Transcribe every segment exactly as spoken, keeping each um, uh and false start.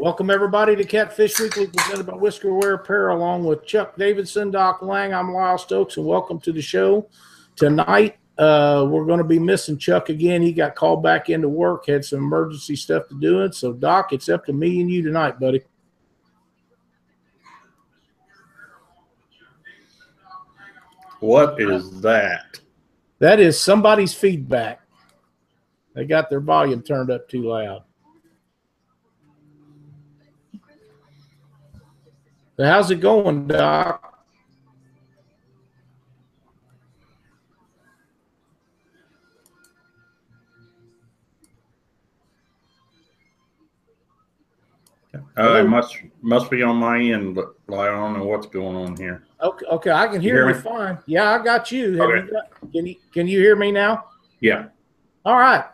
Welcome, everybody, to Catfish Weekly, presented by Whiskerwear Pair, along with Chuck Davidson, Doc Lang. I'm Lyle Stokes, and welcome to the show. Tonight, uh, we're going to be missing Chuck again. He got called back into work, had some emergency stuff to do. And so, Doc, it's up to me and you tonight, buddy. What is that? That is somebody's feedback. They got their volume turned up too loud. So how's it going, Doc? Uh, it must must be on my end, but I don't know what's going on here. Okay, okay, I can hear you, hear you fine. Yeah, I got you. Have okay. you got, can you can you hear me now? Yeah. All right.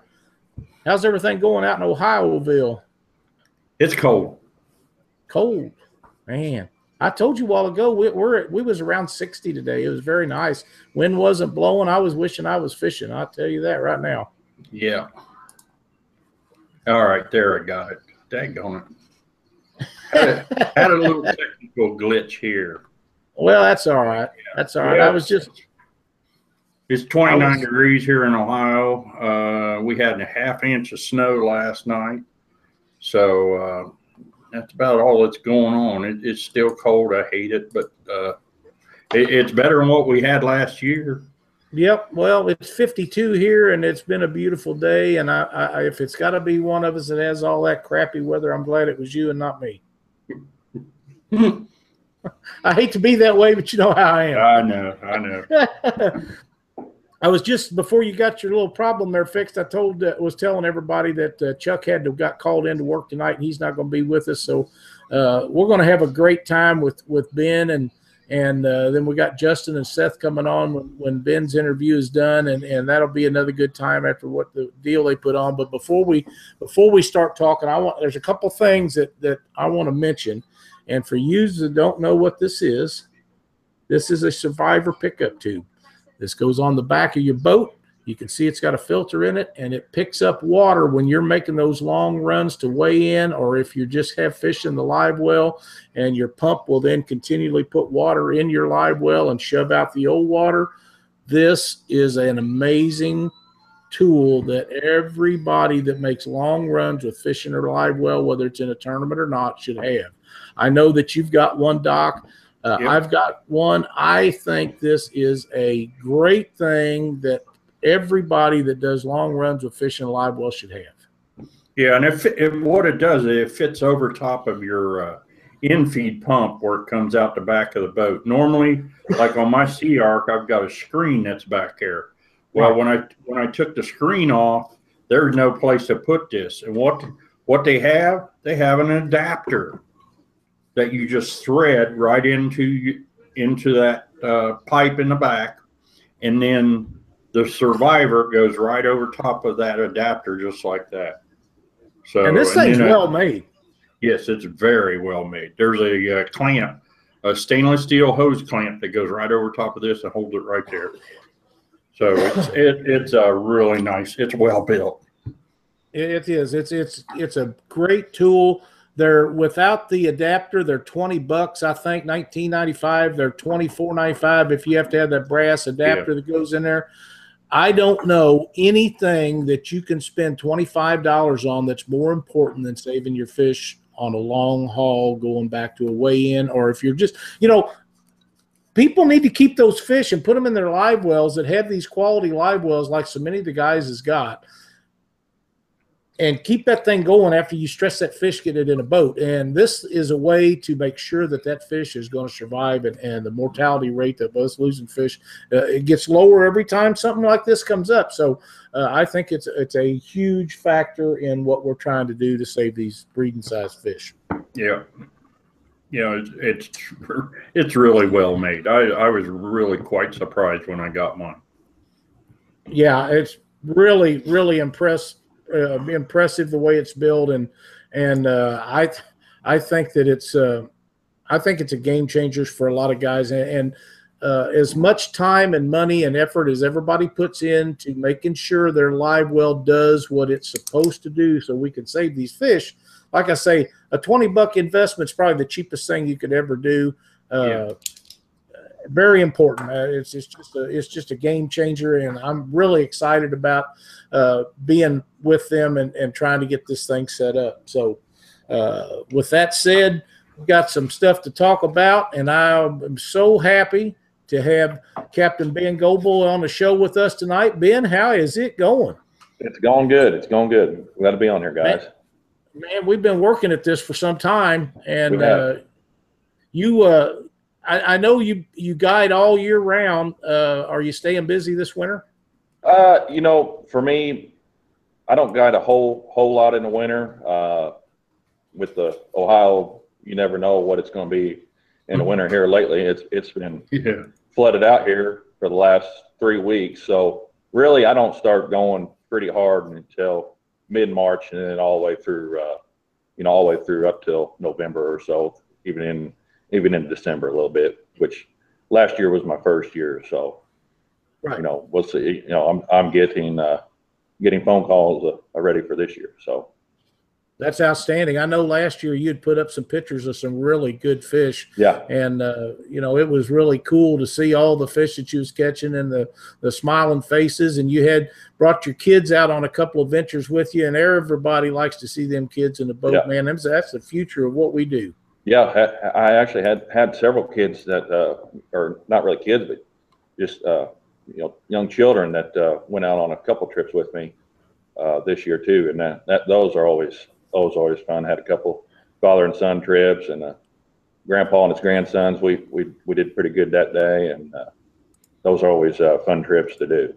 How's everything going out in Ohioville? It's cold. Cold, man. I told you a while ago, we were we was around sixty today. It was very nice. Wind wasn't blowing. I was wishing I was fishing. I'll tell you that right now. Yeah. All right, there I got it. Daggone it. Had a, had a little technical glitch here. Well, that's all right. Yeah. That's all right. Yeah. I was just. It's twenty-nine was, degrees here in Ohio. Uh, we had a half inch of snow last night, so. Uh, That's about all that's going on. It, it's still cold. I hate it, but uh, it, it's better than what we had last year. Yep. Well, it's fifty-two here, and it's been a beautiful day. And I, I if it's got to be one of us that has all that crappy weather, I'm glad it was you and not me. I hate to be that way, but you know how I am. I know. I know. I was just before you got your little problem there fixed. I told uh, was telling everybody that uh, Chuck had to got called into work tonight, and he's not going to be with us. So uh, we're going to have a great time with with Ben, and and uh, then we got Justin and Seth coming on when, when Ben's interview is done, and and that'll be another good time after what the deal they put on. But before we before we start talking, I want there's a couple things that that I want to mention, and for you that don't know what this is, this is a Survivor pickup tube. This goes on the back of your boat. You can see it's got a filter in it, and it picks up water when you're making those long runs to weigh in, or if you just have fish in the live well, and your pump will then continually put water in your live well and shove out the old water. This is an amazing tool that everybody that makes long runs with fish in their live well, whether it's in a tournament or not, should have. I know that you've got one, Doc. Uh, yep. I've got one. I think this is a great thing that everybody that does long runs with fish and live well should have. Yeah, and if, if what it does, it fits over top of your uh, in-feed pump where it comes out the back of the boat. Normally, like on my Sea Arc, I've got a screen that's back there. Well, right. when I when I took the screen off, there's no place to put this. And what what they have, they have an adapter that you just thread right into into that uh, pipe in the back, and then the Survivor goes right over top of that adapter just like that. So and this and thing's then, uh, well made. Yes, it's very well made. There's a, a clamp, a stainless steel hose clamp that goes right over top of this and holds it right there. So it's it, it's a really nice. It's well built. It is. It's it's it's a great tool. They're without the adapter. They're twenty bucks, I think, nineteen ninety five. They're twenty four ninety five if you have to have that brass adapter yeah. that goes in there. I don't know anything that you can spend twenty five dollars on that's more important than saving your fish on a long haul, going back to a weigh-in, or if you're just, you know, people need to keep those fish and put them in their live wells that have these quality live wells, like so many of the guys has got. And keep that thing going after you stress that fish, get it in a boat. And this is a way to make sure that that fish is going to survive, and, and the mortality rate of us losing fish, uh, it gets lower every time something like this comes up. So uh, I think it's, it's a huge factor in what we're trying to do to save these breeding-sized fish. Yeah. Yeah, it's, it's, it's really well made. I, I was really quite surprised when I got mine. Yeah, it's really, really impressed. Uh, impressive the way it's built, and and uh, I I think that it's uh, I think it's a game changer for a lot of guys, and, and uh, as much time and money and effort as everybody puts in to making sure their live well does what it's supposed to do so we can save these fish. Like I say, a twenty buck investment is probably the cheapest thing you could ever do. Uh, yeah. Very important. It's, it's just a, it's just a game changer, and I'm really excited about uh, being with them and, and trying to get this thing set up. So uh, with that said, we've got some stuff to talk about, and I'm so happy to have Captain Ben Goldbull on the show with us tonight. Ben, how is it going? It's going good. It's going good. Glad to be on here, guys. Man, man, we've been working at this for some time, and uh, you uh, – I know you, you guide all year round. Uh, are you staying busy this winter? Uh, you know, for me, I don't guide a whole whole lot in the winter. Uh, with the Ohio, you never know what it's going to be in the winter here lately. It's It's been yeah. flooded out here for the last three weeks. So, really, I don't start going pretty hard until mid-March and then all the way through, uh, you know, all the way through up till November or so, even in even in December a little bit, which last year was my first year. So, right. you know, we'll see, you know, I'm, I'm getting, uh, getting phone calls already for this year. So that's outstanding. I know last year you had put up some pictures of some really good fish. Yeah. And, uh, you know, it was really cool to see all the fish that you was catching and the, the smiling faces. And you had brought your kids out on a couple of ventures with you, and everybody likes to see them kids in the boat, yeah. man. That's, that's the future of what we do. Yeah, I actually had had several kids that, uh, or not really kids, but just uh, you know, young children that uh, went out on a couple trips with me uh, this year too, and that, that those are always always always fun. Had a couple father and son trips, and uh, grandpa and his grandsons. We we we did pretty good that day, and uh, those are always uh, fun trips to do.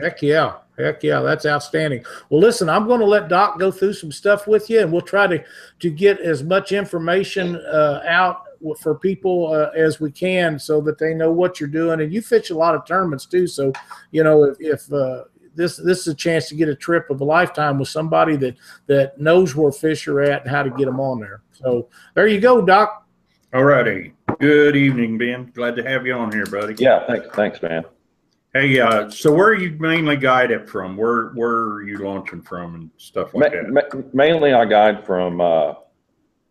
Heck yeah. Heck yeah, that's outstanding. Well, listen, I'm going to let Doc go through some stuff with you, and we'll try to, to get as much information uh, out for people uh, as we can so that they know what you're doing. And you fish a lot of tournaments too, so, you know, if, if uh, this this is a chance to get a trip of a lifetime with somebody that, that knows where fish are at and how to get them on there. So there you go, Doc. All righty. Good evening, Ben. Glad to have you on here, buddy. Yeah, thanks, thanks, man. Hey, uh, so where are you mainly guided from? Where where are you launching from and stuff like ma that? Ma mainly, I guide from uh,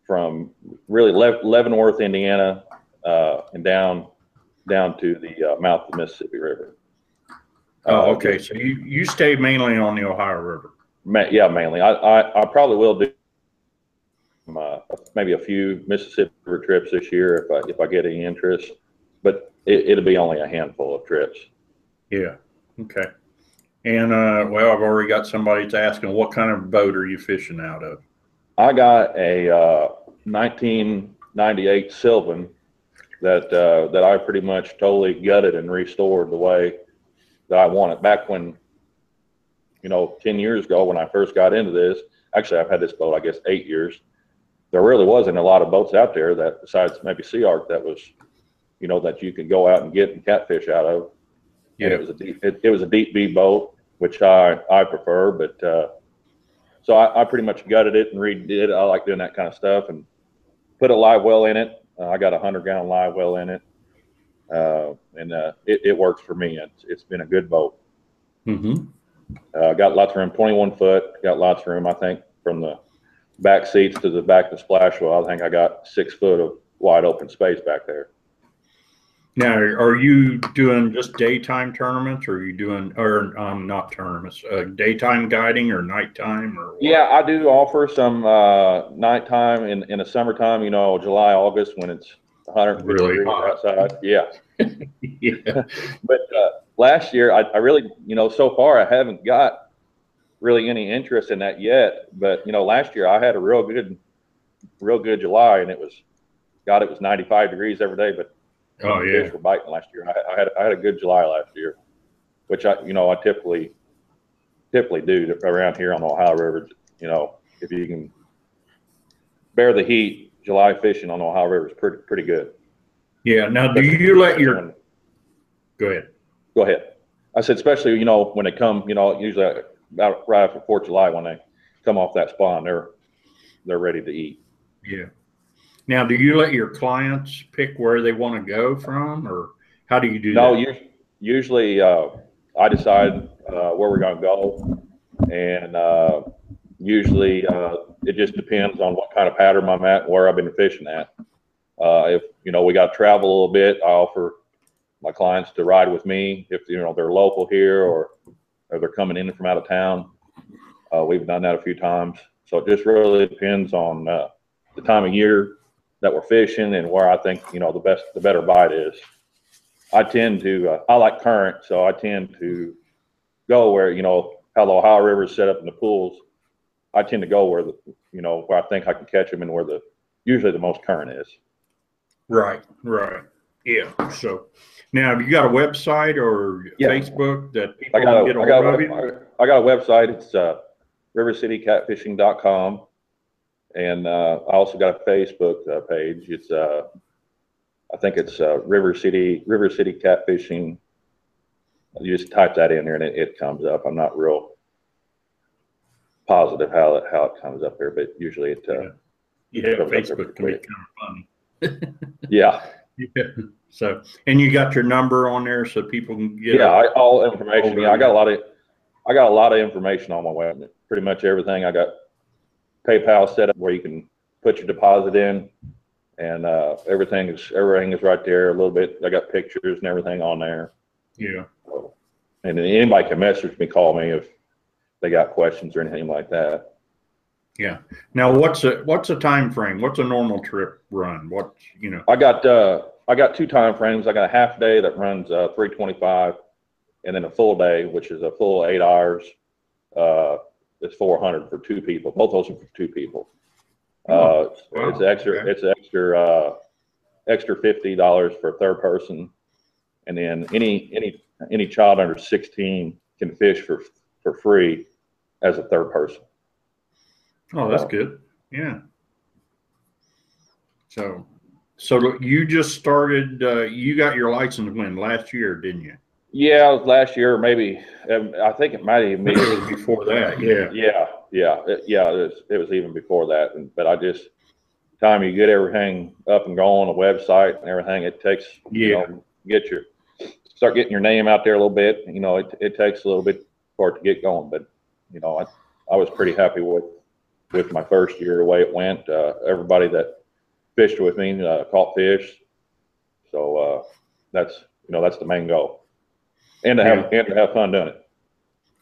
from really Le Leavenworth, Indiana, uh, and down down to the uh, mouth of the Mississippi River. Oh, uh, okay. So you, you stay mainly on the Ohio River. Ma yeah, mainly. I, I I probably will do uh, maybe a few Mississippi River trips this year if I if I get any interest, but it, it'll be only a handful of trips. Yeah. Okay. And, uh, well, I've already got somebody that's asking, what kind of boat are you fishing out of? I got a uh, nineteen ninety-eight Sylvan that uh, that I pretty much totally gutted and restored the way that I want it. Back when, you know, ten years ago when I first got into this, actually I've had this boat, I guess, eight years. There really wasn't a lot of boats out there that, besides maybe Sea Arc, that was, you know, that you could go out and get and catfish out of. Yeah, and it was a deep, it, it was a deep V boat, which I I prefer. But uh, so I, I pretty much gutted it and redid it. I like doing that kind of stuff, and put a live well in it. Uh, I got a hundred gallon live well in it, uh, and uh, it it works for me. It's it's been a good boat. Mm-hmm. Uh, got lots of room, twenty-one foot. Got lots of room. I think from the back seats to the back of the splash well, I think I got six foot of wide open space back there. Now, are you doing just daytime tournaments, or are you doing, or um, not tournaments, uh, daytime guiding or nighttime? Or what? Yeah, I do offer some uh, nighttime in, in the summertime, you know, July, August, when it's one hundred fifty really degrees hot outside. Yeah. yeah. But uh, last year, I, I really, you know, so far I haven't got really any interest in that yet. But, you know, last year I had a real good, real good July, and it was, God, it was ninety-five degrees every day, but oh yeah, fish were biting last year. I, I had I had a good July last year, which I you know I typically typically do to, around here on the Ohio River. You know, if you can bear the heat, July fishing on the Ohio River is pretty pretty good. Yeah. Now, do you let your go ahead? Go ahead. I said, especially you know when they come, you know usually about right after Fourth of July when they come off that spawn, they're they're ready to eat. Yeah. Now, do you let your clients pick where they want to go from, or How do you do no, that? No, usually uh, I decide uh, where we're going to go, and uh, usually uh, it just depends on what kind of pattern I'm at and where I've been fishing at. Uh, if, you know, we got to travel a little bit, I offer my clients to ride with me if, you know, they're local here or, or they're coming in from out of town. Uh, we've done that a few times. So it just really depends on uh, the time of year that we're fishing and where I think, you know, the best, the better bite is. I tend to, uh, I like current, so I tend to go where, you know, how the Ohio River is set up in the pools. I tend to go where, the, you know, where I think I can catch them and where the, usually the most current is. Right, right. Yeah. So now, you got a website or yeah. Facebook that people I got can a, get on I got, a, I got a website. It's uh, river city catfishing dot com. And uh, I also got a Facebook uh, page. It's, uh, I think it's uh, River City, River City Catfishing. You just type that in there and it, it comes up. I'm not real positive how it, how it comes up there, but usually it. Uh, yeah, yeah Facebook can be kind of funny. yeah. Yeah. So, and you got your number on there so people can get yeah, I, all information. Yeah, I got a lot of, I got a lot of information on my web. Pretty much everything. I got PayPal set up where you can put your deposit in, and uh, everything is everything is right there. A little bit. I got pictures and everything on there. Yeah. So, and anybody can message me, call me if they got questions or anything like that. Yeah. Now, what's a what's a time frame? What's a normal trip run? What you know? I got uh, I got two time frames. I got a half day that runs uh, three twenty-five, and then a full day, which is a full eight hours. Uh, it's four hundred for two people. Both those are for two people. Uh, oh, wow. It's extra. Okay. It's extra. Uh, extra fifty dollars for a third person, and then any any any child under sixteen can fish for for free as a third person. Oh, that's good. Yeah. So, so you just started, uh, you got your license when last year, didn't you? Yeah. Last year, maybe, um, I think it might even be it was before that. Yeah. Yeah. Yeah. It, yeah. It was, it was even before that. And, but I just, time you get everything up and going, a website and everything, it takes, yeah. you know, get your, start getting your name out there a little bit. You know, it, it takes a little bit for it to get going, but you know, I, I was pretty happy with with my first year, the way it went. Uh, everybody that fished with me uh, caught fish. So uh, that's, you know, that's the main goal. And to have, yeah. and to have fun doing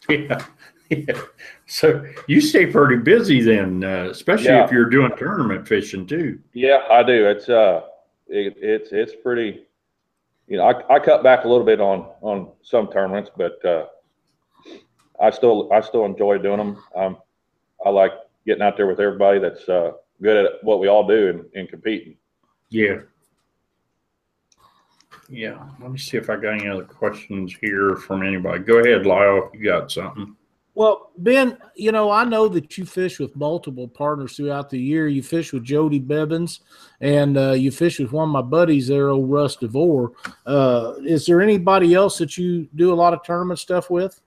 it. Yeah. yeah. So you stay pretty busy then, uh, especially yeah. if you're doing tournament fishing too. Yeah, I do. It's, uh, it, it's, it's pretty, you know, I, I cut back a little bit on, on some tournaments, but uh, I still, I still enjoy doing them. Um, I like getting out there with everybody that's uh, good at what we all do and, and competing. Yeah. Yeah. Let me see if I got any other questions here from anybody. Go ahead, Lyle, if you got something. Well, Ben, you know, I know that you fish with multiple partners throughout the year. You fish with Jody Bevins, and uh, you fish with one of my buddies there, old Russ DeVore. Uh, is there anybody else that you do a lot of tournament stuff with?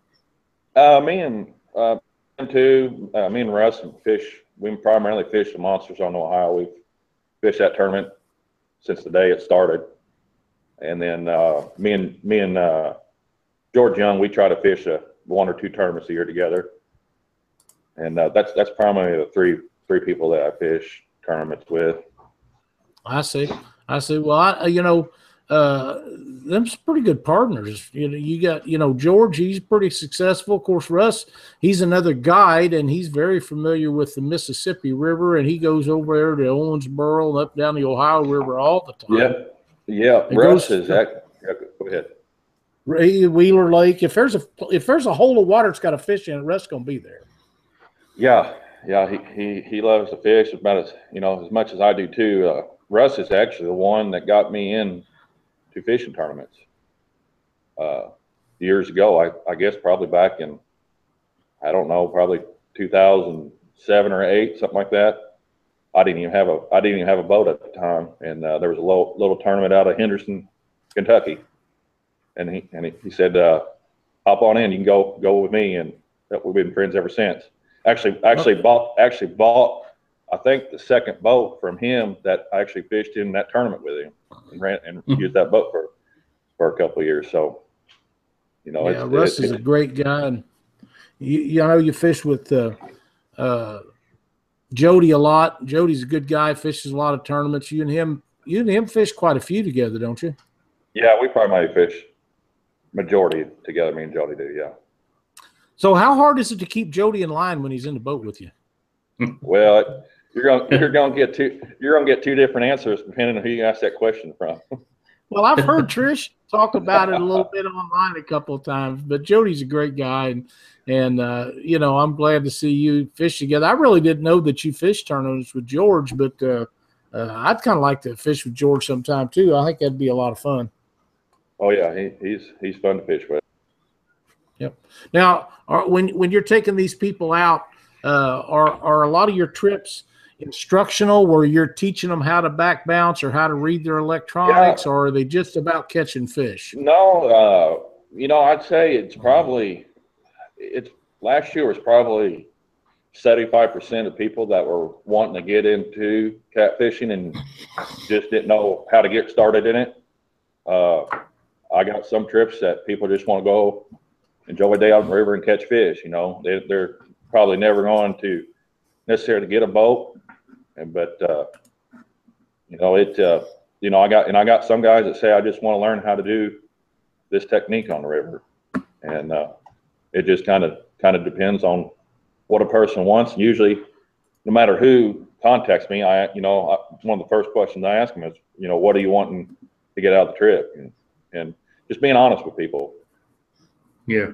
Uh, me and uh, – Too, uh, me and Russ and fish. We primarily fish the Monsters on Ohio. We've fished that tournament since the day it started, and then uh, me and me and uh, George Young, we try to fish a, one or two tournaments a year together, and uh, that's that's primarily the three three people that I fish tournaments with. I see, I see. Well, I you know. Uh, them's pretty good partners. You know, you got, you know, George, he's pretty successful. Of course, Russ, he's another guide, and he's very familiar with the Mississippi River, and he goes over there to Owensboro and up down the Ohio River all the time. Yeah, yeah. And Russ goes, is that. Go ahead. Ray Wheeler Lake. If there's a if there's a hole of water that's got a fish in it, Russ gonna be there. Yeah, yeah. He he he loves to fish about as you know as much as I do too. Uh, Russ is actually the one that got me in. Two fishing tournaments uh, years ago. I, I guess probably back in, I don't know, probably two thousand seven or eight, something like that. I didn't even have a I didn't even have a boat at the time, and uh, there was a little, little tournament out of Henderson, Kentucky, and he and he, he said, uh, "Hop on in, you can go go with me," and we've been friends ever since. Actually, actually bought actually bought I think the second boat from him that I actually fished in that tournament with him. And ran and used that boat for for a couple of years. So, you know, yeah, it's, Russ it's, is it's, a great guy. And you, you know, you fish with uh, uh, Jody a lot. Jody's a good guy. Fishes a lot of tournaments. You and him, you and him fish quite a few together, don't you? Yeah, we primarily fish majority together. Me and Jody do, yeah. So, how hard is it to keep Jody in line when he's in the boat with you? Well, you're gonna you're gonna get two you're gonna get two different answers depending on who you ask that question from. Well, I've heard Trish talk about it a little bit online a couple of times, but Jody's a great guy, and and uh, you know, I'm glad to see you fish together. I really didn't know that you fished tournaments with George, but uh, uh, I'd kind of like to fish with George sometime too. I think that'd be a lot of fun. Oh yeah, he, he's he's fun to fish with. Yep. Now, are, when when you're taking these people out, uh, are are a lot of your trips instructional, where you're teaching them how to back bounce or how to read their electronics, yeah. or are they just about catching fish? No, uh, you know, I'd say it's probably it's last year was probably seventy-five percent of people that were wanting to get into catfishing and just didn't know how to get started in it. Uh, I got some trips that people just want to go enjoy a day out on the river and catch fish. You know, they, they're probably never going to necessarily get a boat, and but uh, you know it. Uh, you know, I got and I got some guys that say I just want to learn how to do this technique on the river, and uh, it just kind of kind of depends on what a person wants. Usually, no matter who contacts me, I you know I, one of the first questions I ask them is, you know, what are you wanting to get out of the trip, and, and just being honest with people. Yeah,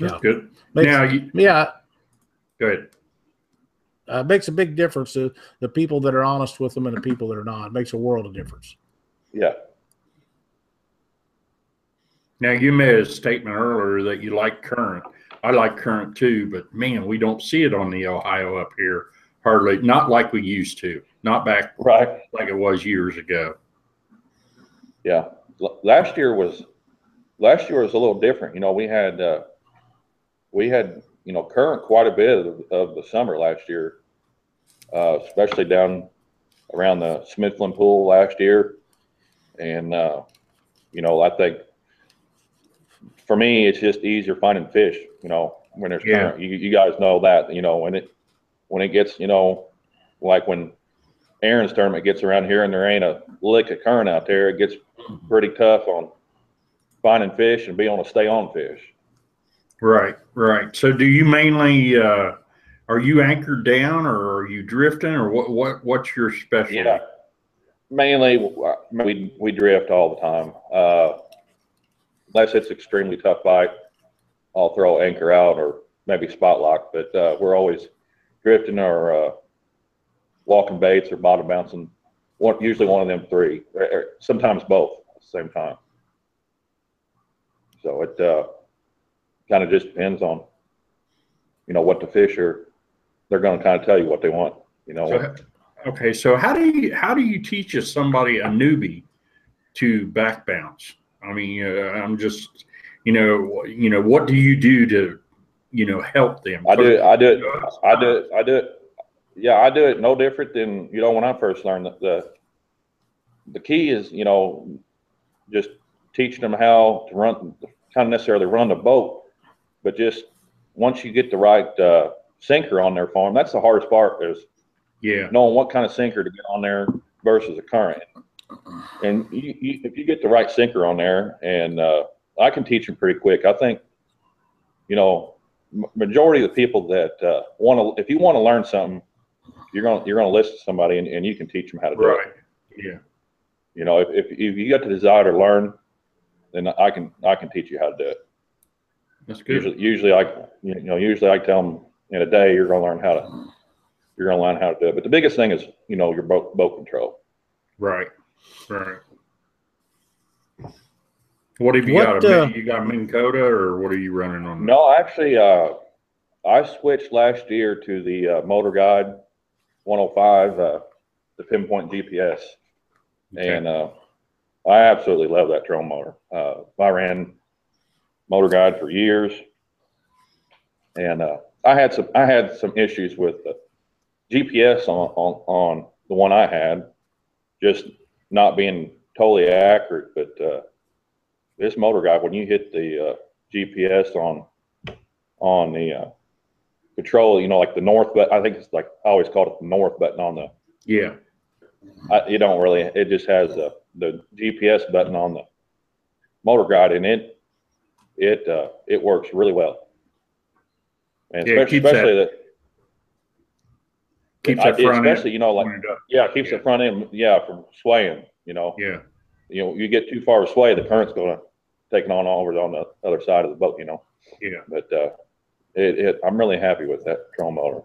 that's yeah. good. Makes, now, you, yeah, go ahead. It uh, makes a big difference to the people that are honest with them and the people that are not. It makes a world of difference. Yeah. Now, you made a statement earlier that you like current. I like current too, but man, we don't see it on the Ohio up here hardly. Not like we used to. Not back right. like it was years ago. Yeah. L last year was last year was a little different. You know, we had uh, we had. you know, current quite a bit of, of the summer last year, uh, especially down around the Smithland pool last year. And, uh, you know, I think for me, it's just easier finding fish, you know, when there's yeah. current. You, you guys know that, you know, when it, when it gets, you know, like when Aaron's tournament gets around here and there ain't a lick of current out there, it gets pretty tough on finding fish and being able to stay on fish. Right, right. So, do you mainly uh, are you anchored down, or are you drifting, or what? What? What's your specialty? Yeah, mainly we we drift all the time. Uh, unless it's extremely tough bite, I'll throw anchor out or maybe spot lock. But uh, we're always drifting or uh, walking baits or bottom bouncing. One, usually one of them three, or, or sometimes both at the same time. So it. Uh, Kind of just depends on, you know, what the fish are. They're going to kind of tell you what they want, you know. So, okay, so how do you how do you teach somebody, a newbie, to back bounce? I mean, uh, I'm just, you know, you know, what do you do to, you know, help them? I do, I do, it, I do, it, I do, it, yeah, I do it no different than you know when I first learned that the the key is you know just teaching them how to run, kind of necessarily run the boat. But just once you get the right uh, sinker on their farm, that's the hardest part is yeah. knowing what kind of sinker to get on there versus a current. And you, you, if you get the right sinker on there, and uh, I can teach them pretty quick. I think, you know, majority of the people that uh, want to, if you want to learn something, you're going you're going to listen to somebody, and, and you can teach them how to do right. it. Yeah. You know, if, if, if you got the desire to learn, then I can I can teach you how to do it. That's good. Usually, usually I, you know, usually I tell them in a day you're going to learn how to, you're going to learn how to do it. But the biggest thing is, you know, your boat boat control. Right, right. What have you what, got? Uh, you got Minn Kota, or what are you running on? No, actually, uh, I switched last year to the uh, Motor Guide one oh five, uh, the pinpoint G P S, okay. and uh, I absolutely love that drone motor. Uh, I ran Motor Guide for years, and uh, I had some I had some issues with the G P S on, on on the one I had, just not being totally accurate. But uh, this motor guide, when you hit the uh, G P S on on the uh, control, you know, like the north, but I think it's like I always called it the north button on the yeah. I, you don't really. It just has the the G P S button on the motor guide, and it it uh, it works really well. And yeah, especially, especially that. The, Keeps I, that front especially, end you know, like yeah, keeps yeah. the front end, yeah, from swaying. You know, yeah, you know, you get too far to sway, the current's going to take it on over on the other side of the boat. You know, yeah. But uh, it, it, I'm really happy with that patrol motor.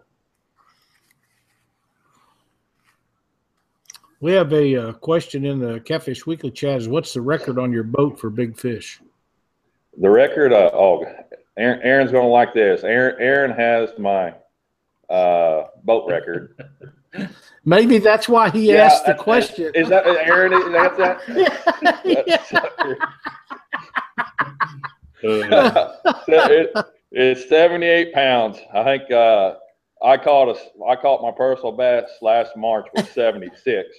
We have a uh, question in the Catfish Weekly chat. Is what's the record on your boat for big fish? The record, uh, oh, Aaron, Aaron's going to like this. Aaron, Aaron has my. Uh, boat record. Maybe that's why he yeah, asked the question. Is, is that Aaron? Is that that? that sucker. it, it's seventy-eight pounds. I think uh, I caught a, I caught my personal bass last March with seventy-six,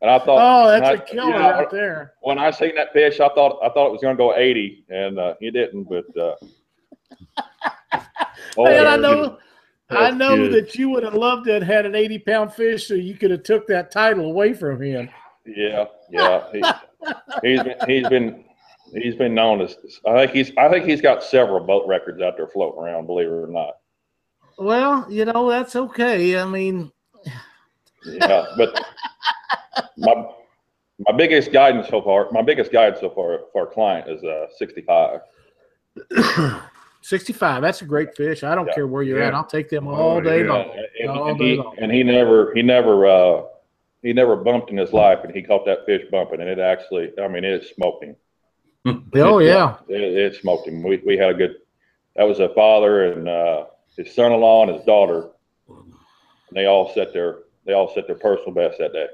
and I thought, oh, that's I, a killer you know, out there. When I seen that fish, I thought I thought it was going to go eighty, and uh, he didn't. But uh, boy, and I know. That's I know good. That you would have loved it had an eighty-pound fish, so you could have took that title away from him. Yeah, yeah. He, he's been he's been he's been known as. I think he's I think he's got several boat records out there floating around. Believe it or not. Well, you know that's okay. I mean, yeah, but my my biggest guidance so far, my biggest guide so far for our client is uh, sixty-five. sixty-five, that's a great fish. I don't yeah. care where you're yeah. at. I'll take them all day yeah. long. And, all and, day he, long. And he never, he never, uh, he never bumped in his life, and he caught that fish bumping, and it actually, I mean, it smoked him. Oh it, yeah, it, it smoked him. We we had a good. That was a father and uh, his son-in-law and his daughter, and they all set their they all set their personal best that day.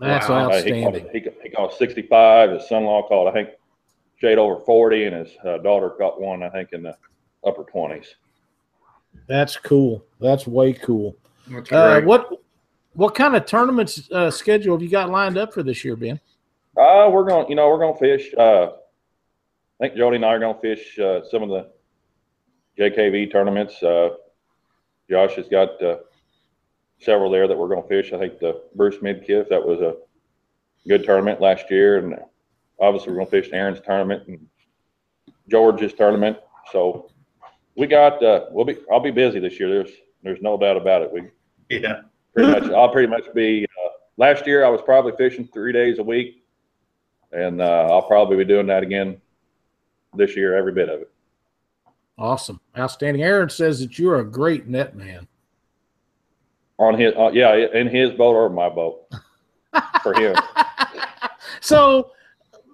That's wow. outstanding. Uh, he, caught, he, he caught sixty-five. His son-in-law caught, I think, shade over forty, and his uh, daughter got one, I think, in the upper twenties. That's cool. That's way cool. That's uh, what what kind of tournaments uh, schedule have you got lined up for this year, Ben? Uh, we're going, you know, we're going to fish. Uh, I think Jody and I are going to fish uh, some of the J K V tournaments. Uh, Josh has got uh, several there that we're going to fish. I think the Bruce Midkiff, that was a good tournament last year, and obviously, we're going to fish Aaron's tournament and George's tournament. So we got uh, we'll be I'll be busy this year. There's there's no doubt about it. We yeah pretty much I'll pretty much be. Uh, last year I was probably fishing three days a week, and uh, I'll probably be doing that again this year, every bit of it. Awesome, outstanding. Aaron says that you're a great net man. On his uh, yeah, in his boat or my boat for him. So.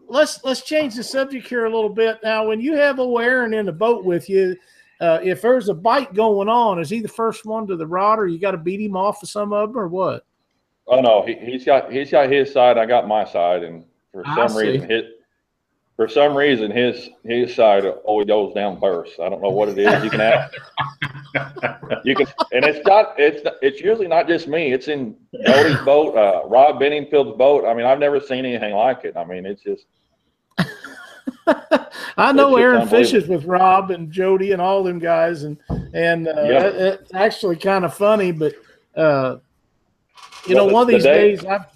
Let's let's change the subject here a little bit. Now, when you have old Aaron in the boat with you, uh, if there's a bite going on, is he the first one to the rod, or you got to beat him off of some of them, or what? Oh no, he, he's got he's got his side. I got my side, and for some I reason, his, for some reason, his his side always goes down first. I don't know what it is. You can ask. you can, and it's not it's not, it's usually not just me. It's in Jody's boat, uh, Rob Benningfield's boat. I mean, I've never seen anything like it. I mean, it's just. I know Aaron fishes with Rob and Jody and all them guys, and and uh, yeah. it's actually kind of funny. But uh, you well, know, the, one of these the day, days, I've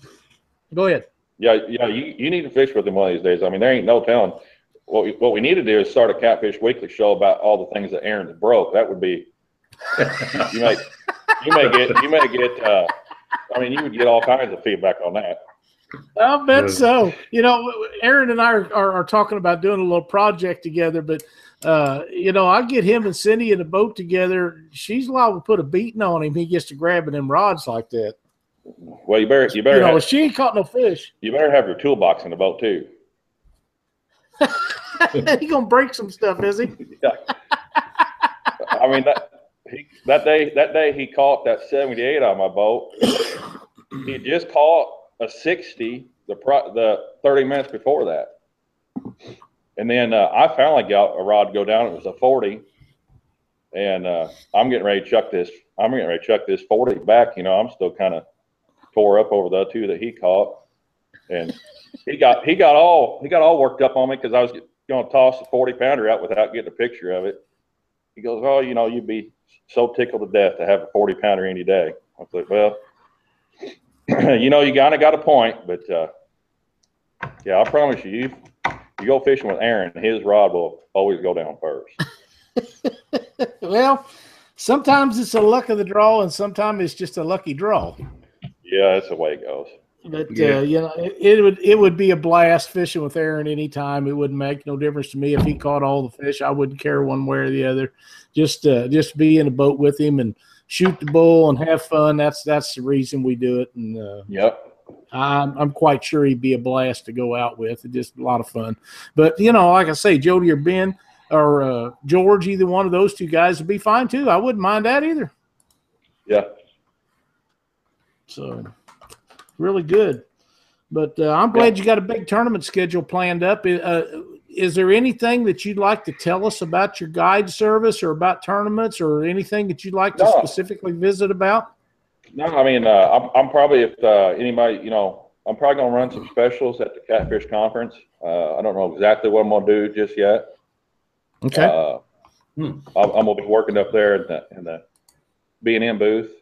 go ahead. Yeah, yeah, you, you need to fish with them one of these days. I mean, there ain't no telling. What we, what we need to do is start a Catfish Weekly show about all the things that Aaron's broke. That would be you may you may get you may get. Uh, I mean, you would get all kinds of feedback on that. I bet so. You know, Aaron and I are, are, are talking about doing a little project together, but, uh, you know, I get him and Cindy in a boat together. She's liable to put a beating on him. He gets to grabbing them rods like that. Well, you better, you better, you know, have, she ain't caught no fish. You better have your toolbox in the boat, too. He gonna break some stuff, is he? Yeah. I mean, that, he, that day, that day he caught that seventy-eight on my boat. He just caught a sixty the pro, the thirty minutes before that, and then uh, I finally got a rod go down. It was a forty, and uh, I'm getting ready to chuck this. I'm getting ready to chuck this forty back. You know, I'm still kind of tore up over the two that he caught, and he got he got all he got all worked up on me because I was going to toss a forty pounder out without getting a picture of it. He goes, "Oh, you know, you'd be so tickled to death to have a forty pounder any day." I said, "Well, you know, you kind of got a point, but uh, yeah, I promise you, you, you go fishing with Aaron, his rod will always go down first." Well, sometimes it's a luck of the draw, and sometimes it's just a lucky draw. Yeah, that's the way it goes. But yeah. uh, you know, it, it would it would be a blast fishing with Aaron anytime. It wouldn't make no difference to me if he caught all the fish. I wouldn't care one way or the other. Just uh, just be in a boat with him and shoot the bull and have fun. That's that's the reason we do it. And uh, yep. I'm, I'm quite sure he'd be a blast to go out with. It's just a lot of fun. But you know, like I say, Jody or Ben or uh, George, either one of those two guys would be fine too. I wouldn't mind that either. Yeah. So. Really good, but uh, I'm glad you got a big tournament schedule planned up. Uh, is there anything that you'd like to tell us about your guide service or about tournaments or anything that you'd like to no. specifically visit about? No, I mean, uh, I'm, I'm probably, if uh, anybody, you know, I'm probably going to run some specials at the Catfish Conference. Uh, I don't know exactly what I'm going to do just yet. Okay. Uh, hmm. I'm, I'm going to be working up there in the, in the B and M booth,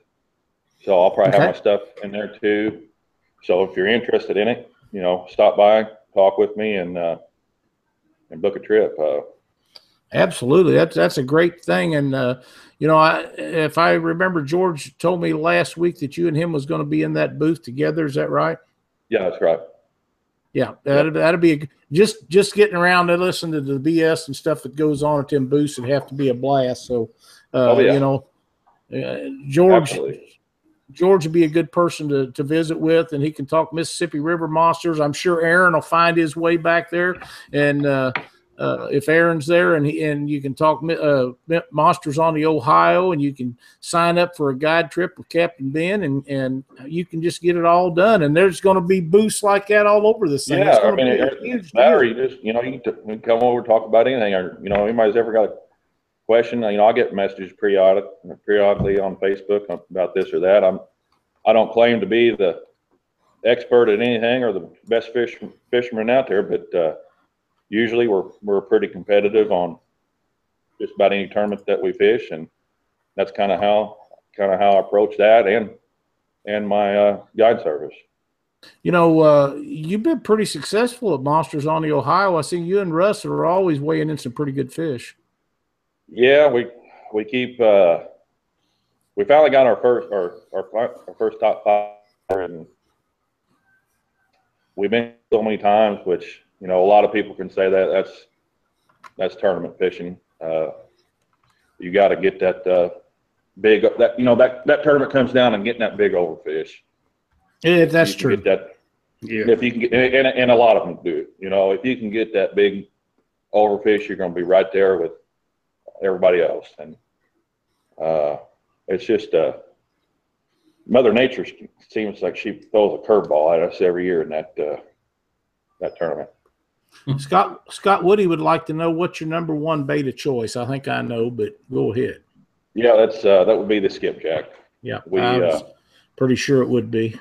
so I'll probably okay. have my stuff in there too. So if you're interested in it, you know, stop by, talk with me, and uh, and book a trip. Uh, Absolutely, that's that's a great thing. And uh, you know, I, if I remember, George told me last week that you and him was going to be in that booth together. Is that right? Yeah, that's right. Yeah, that'd, that'd be a, just just getting around and listening to the B S and stuff that goes on at them booths would have to be a blast. So, uh, oh, yeah. you know, uh, George. Absolutely. George would be a good person to, to visit with, and he can talk Mississippi River monsters. I'm sure Aaron will find his way back there, and uh, uh, if Aaron's there, and he, and you can talk uh, monsters on the Ohio, and you can sign up for a guide trip with Captain Ben, and, and you can just get it all done. And there's going to be booths like that all over the city. Yeah, I mean, it's better. You just, you know, you can come over and talk about anything, or you know, anybody's ever got a question, you know, I get messages periodic, periodically on Facebook about this or that. I'm, I don't claim to be the expert at anything or the best fish fisherman out there, but uh, usually we're we're pretty competitive on just about any tournament that we fish, and that's kind of how kind of how I approach that and and my uh, guide service. You know, uh, you've been pretty successful at Monsters on the Ohio. I see you and Russ are always weighing in some pretty good fish. Yeah, we we keep uh, we finally got our first our, our our first top five, and we've been so many times, which you know a lot of people can say that that's that's tournament fishing. Uh, you got to get that uh, big that you know that that tournament comes down and getting that big overfish. Yeah, that's true. Get that, yeah, if you can get and, and a lot of them do it. You know, if you can get that big overfish, you're going to be right there with everybody else, and uh it's just uh Mother Nature seems like she throws a curveball at us every year in that uh that tournament. Scott Scott Woody would like to know what's your number one bait of choice. I think I know, but go ahead. Yeah, that's uh that would be the skipjack. Yeah, we I was uh pretty sure it would be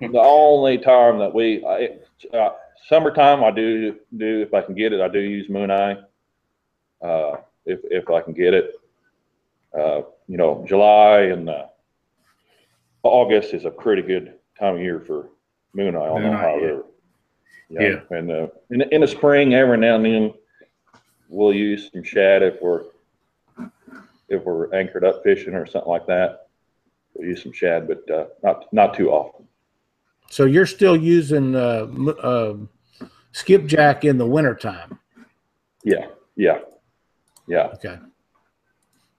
the only time that we I, uh, summertime I do do if I can get it, I do use moon eye. Uh If, if I can get it, uh, you know, July and uh, August is a pretty good time of year for moon eye on the Ohio River. Yeah. yeah. yeah. And uh, in, the, in the spring, every now and then, we'll use some shad if we're if we're anchored up fishing or something like that. We'll use some shad, but uh, not not too often. So you're still using uh, uh, skipjack in the wintertime? Yeah. Yeah. Yeah. Okay.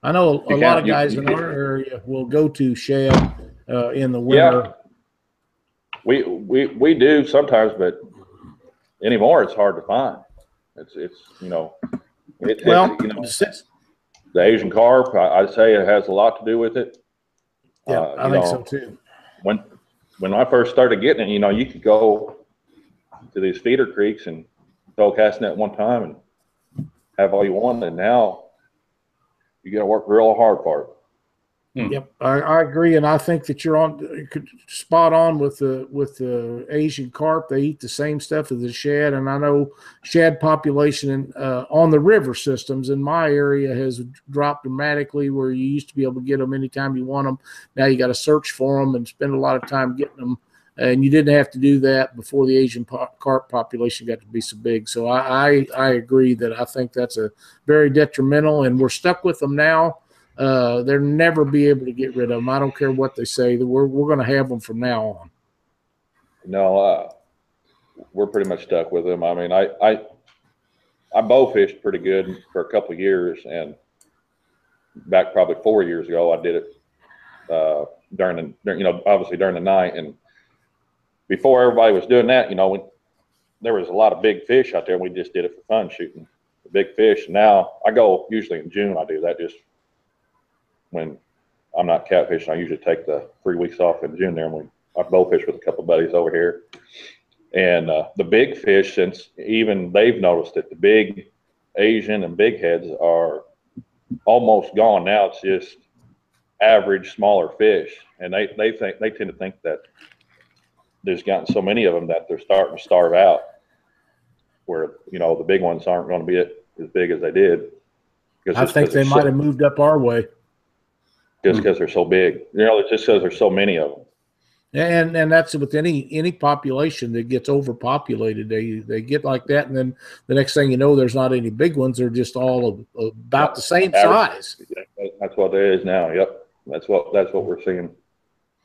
I know a, a lot of guys you, you, in our area will go to shad uh, in the winter. Yeah. We we we do sometimes, but anymore it's hard to find. It's it's you know, it, well, it, you know the Asian carp. I, I say it has a lot to do with it. Yeah, uh, I think know, so too. When when I first started getting it, you know, you could go to these feeder creeks and throw a cast net one time and have all you want, and now you got to work real hard for it. Mm. Yep, I, I agree, and I think that you're on spot on with the with the Asian carp. They eat the same stuff as the shad, and I know shad population in, uh, on the river systems in my area has dropped dramatically. Where you used to be able to get them anytime you want them, now you got to search for them and spend a lot of time getting them. And you didn't have to do that before the Asian pop, carp population got to be so big. So I, I I agree that I think that's a very detrimental, and we're stuck with them now. Uh, they'll never be able to get rid of them. I don't care what they say. We're we're going to have them from now on. No, uh, we're pretty much stuck with them. I mean, I I, I bow fished pretty good for a couple of years, and back probably four years ago, I did it uh, during the you know obviously during the night, and before everybody was doing that, you know, we, there was a lot of big fish out there. We just did it for fun, shooting the big fish. Now I go usually in June. I do that just. When I'm not catfishing, I usually take the three weeks off in June there, and we I bow fish with a couple of buddies over here. And uh, the big fish, since even they've noticed that the big Asian and big heads are almost gone now. It's just average smaller fish, and they they think they tend to think that there's gotten so many of them that they're starting to starve out. Where you know the big ones aren't going to be as big as they did. I think they might have moved up our way. Just because they're so big, you know, just because there's so many of them. And and that's with any any population that gets overpopulated. They they get like that, and then the next thing you know, there's not any big ones. They're just all about the same size. That's what there is now. Yep, that's what that's what we're seeing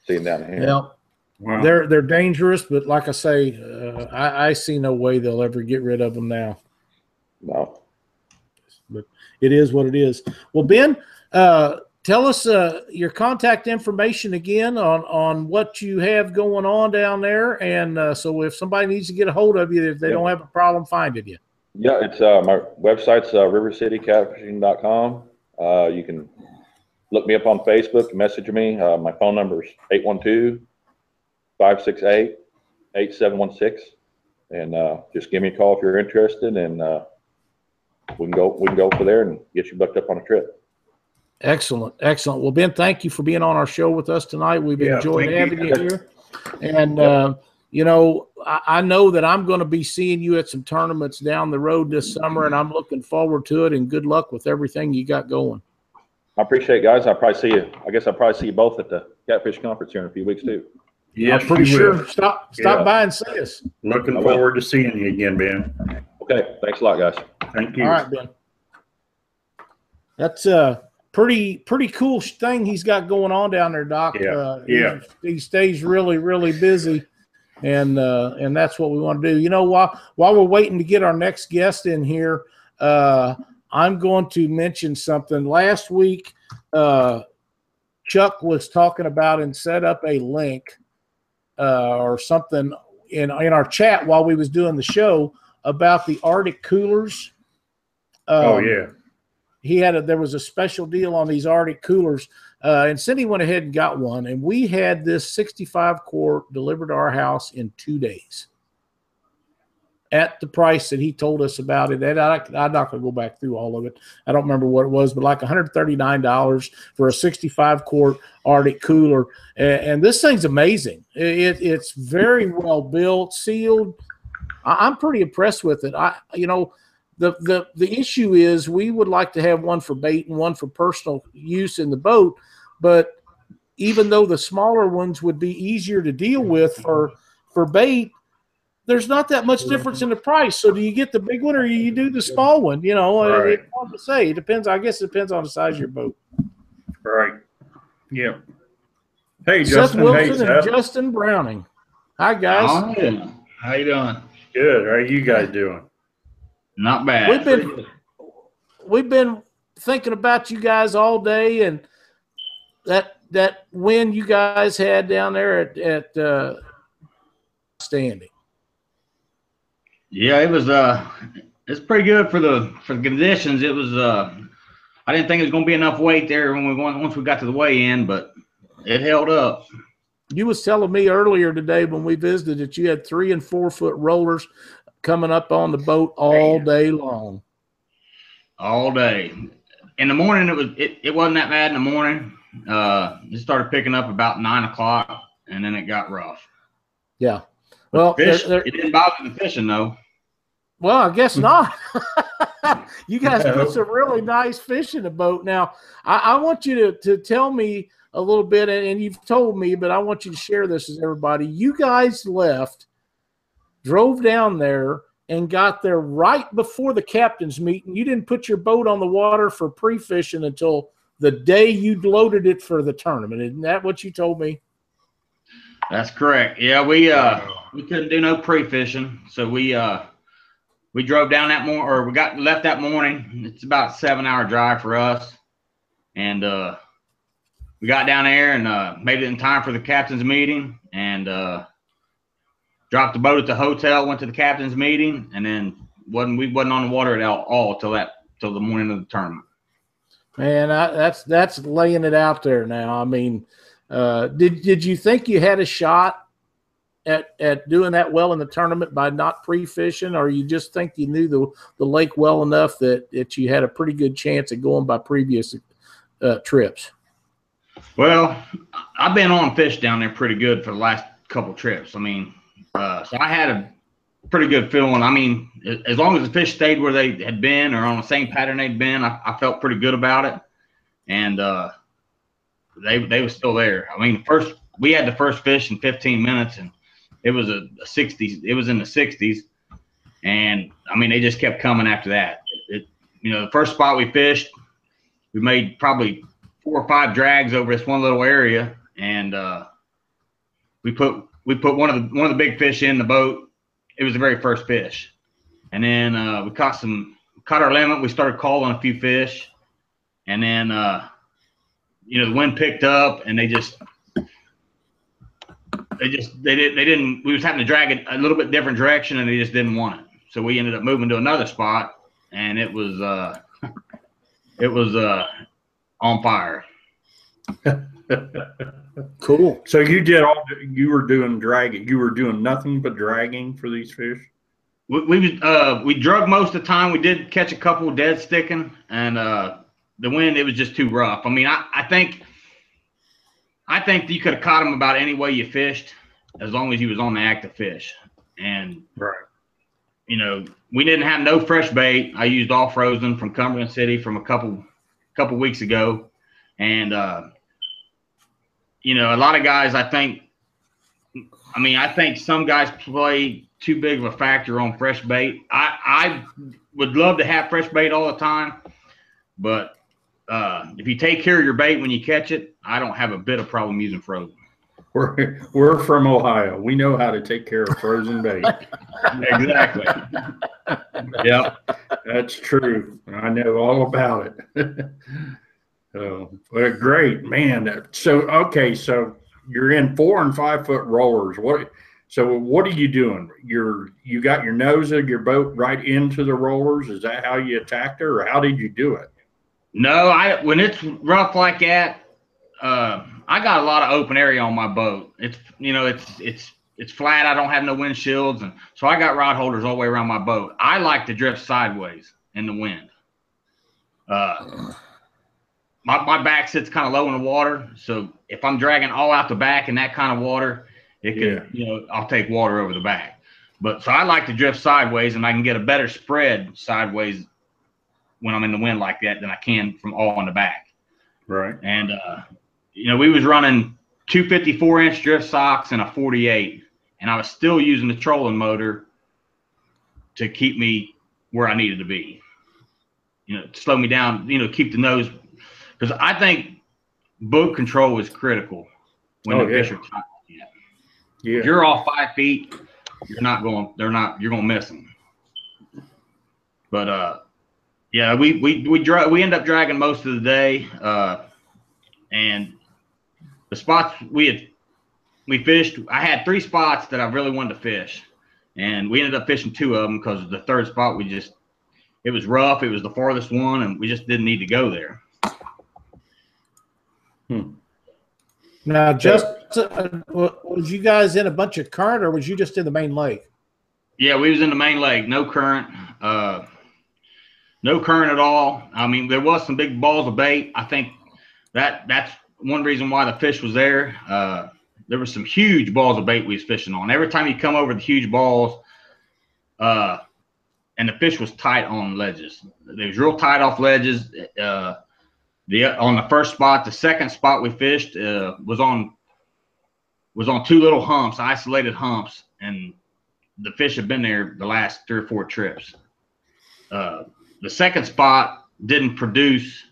seeing down here. Now, wow. They're they're dangerous, but like I say, uh, I I see no way they'll ever get rid of them now. No, but it is what it is. Well, Ben. Uh, Tell us uh, your contact information again on, on what you have going on down there. And uh, so if somebody needs to get a hold of you, if they yeah. don't have a problem finding you. Yeah, it's uh, my website's uh, river city catfishing dot com. Uh, you can look me up on Facebook, message me. Uh, my phone number is eight one two, five six eight, eight seven one six. And uh, just give me a call if you're interested, and uh, we can go we can go over there and get you booked up on a trip. Excellent, excellent. Well, Ben, thank you for being on our show with us tonight. We've yeah, enjoyed having you here. And, uh, you know, I, I know that I'm going to be seeing you at some tournaments down the road this summer, and I'm looking forward to it, and good luck with everything you got going. I appreciate it, guys. I'll probably see you. I guess I'll probably see you both at the Catfish Conference here in a few weeks, too. Yeah, I'm pretty sure. Will. Stop, stop yeah. by and see us. Looking forward to seeing you again, Ben. Okay, thanks a lot, guys. Thank you. All right, Ben. That's – uh. Pretty pretty cool thing he's got going on down there, Doc. Yeah, uh, yeah. He, he stays really really busy, and uh, and that's what we want to do. You know, while while we're waiting to get our next guest in here, uh, I'm going to mention something. Last week, uh, Chuck was talking about and set up a link uh, or something in in our chat while we was doing the show about the Arctic coolers. Um, oh yeah. He had a, there was a special deal on these Arctic coolers, uh, and Cindy went ahead and got one, and we had this sixty-five quart delivered to our house in two days at the price that he told us about it. And I, I'm not going to go back through all of it. I don't remember what it was, but like one hundred thirty-nine dollars for a sixty-five quart Arctic cooler. And, and this thing's amazing. It, it's very well built, sealed. I, I'm pretty impressed with it. I, you know, The, the the issue is we would like to have one for bait and one for personal use in the boat, but even though the smaller ones would be easier to deal with for for bait, there's not that much difference in the price. So do you get the big one or you do the small one? You know, right. It's hard to say. It depends. I guess it depends on the size of your boat. Right. Yeah. Hey, Seth Justin. Wilson hey, and Seth. Justin Browning. Hi, guys. Oh, yeah. How you doing? Good. How are you guys doing? Not bad. We've been we've been thinking about you guys all day, and that that win you guys had down there at at uh, standing. Yeah, it was uh, it's pretty good for the for the conditions. It was uh, I didn't think it was going to be enough weight there when we went, once we got to the weigh-in, but it held up. You was telling me earlier today when we visited that you had three and four foot rollers coming up on the boat all day long. All day. In the morning, it was it, it wasn't that bad in the morning. Uh, it started picking up about nine o'clock, and then it got rough. Yeah. But well, fish, they're, they're, it didn't bother the fishing though. Well, I guess not. You guys no. put some really nice fish in the boat. Now, I, I want you to, to tell me a little bit, and, and you've told me, but I want you to share this with everybody. You guys left, drove down there, and got there right before the captain's meeting. You didn't put your boat on the water for pre-fishing until the day you loaded it for the tournament. Isn't that what you told me? That's correct. Yeah, we uh, we couldn't do no pre-fishing, so we uh, we drove down that morning, or we got left that morning. It's about a seven-hour drive for us, and uh, we got down there and uh, made it in time for the captain's meeting, and uh, dropped the boat at the hotel, went to the captain's meeting, and then wasn't we wasn't on the water at all till that till the morning of the tournament. Man, I, that's that's laying it out there now. I mean. Uh, did did you think you had a shot at at doing that well in the tournament by not pre-fishing, or you just think you knew the the lake well enough that that you had a pretty good chance at going by previous uh, trips? Well, I've been on fish down there pretty good for the last couple trips. I mean, uh, so I had a pretty good feeling. I mean, as long as the fish stayed where they had been or on the same pattern they'd been, I, I felt pretty good about it, and. Uh, They they were still there. I mean, first we had the first fish in fifteen minutes, and it was a, a sixties. It was in the sixties, and I mean they just kept coming after that. It, it, you know, the first spot we fished, we made probably four or five drags over this one little area, and uh, we put we put one of the one of the big fish in the boat. It was the very first fish, and then uh, we caught some caught our limit. We started calling a few fish, and then. Uh, You know, the wind picked up, and they just, they just, they didn't, they didn't, we was having to drag it a little bit different direction, and they just didn't want it. So we ended up moving to another spot, and it was, uh, it was uh, on fire. Cool. So you did all, you were doing dragging, you were doing nothing but dragging for these fish? We, we, uh, we drug most of the time. We did catch a couple dead sticking, and, uh, the wind, it was just too rough. I mean, I, I think I think you could have caught them about any way you fished as long as you was on the active fish. And, right. you know, we didn't have no fresh bait. I used all frozen from Cumberland City from a couple couple weeks ago. And, uh, you know, a lot of guys, I think, I mean, I think some guys play too big of a factor on fresh bait. I, I would love to have fresh bait all the time, but – Uh, if you take care of your bait when you catch it, I don't have a bit of problem using frozen. We're, we're from Ohio. We know how to take care of frozen bait. Exactly. Yep. That's true. I know all about it. So, but great, man. So, okay, so you're in four and five foot rollers. What? So what are you doing? You're, you got your nose of your boat right into the rollers. Is that how you attacked her, or how did you do it? No, I when it's rough like that, uh, I got a lot of open area on my boat. It's you know it's it's it's flat. I don't have no windshields, and so I got rod holders all the way around my boat. I like to drift sideways in the wind. Uh, my my back sits kind of low in the water, so if I'm dragging all out the back in that kind of water, it could yeah. you know I'll take water over the back. But so I like to drift sideways, and I can get a better spread sideways when I'm in the wind like that than I can from all on the back. Right. And, uh, you know, we was running two fifty-four inch drift socks and a forty-eight, and I was still using the trolling motor to keep me where I needed to be, you know, to slow me down, you know, keep the nose. Cause I think boat control is critical when oh, the yeah. fish are tight. Yeah. yeah. If you're off five feet, you're not going, they're not, you're going to miss them. But, uh, yeah, we we we, dra we end up dragging most of the day, uh, and the spots we had we fished. I had three spots that I really wanted to fish, and we ended up fishing two of them because the third spot we just it was rough. It was the farthest one, and we just didn't need to go there. Hmm. Now, just uh, was you guys in a bunch of current, or was you just in the main lake? Yeah, we was in the main lake, no current. Uh, No current at all. I mean, there was some big balls of bait. I think that that's one reason why the fish was there, uh, there were some huge balls of bait we was fishing on. Every time you come over the huge balls, uh, and the fish was tight on ledges. They was real tight off ledges. Uh, the on the first spot, the second spot we fished uh, was on was on two little humps, isolated humps, and the fish had been there the last three or four trips. Uh, the second spot didn't produce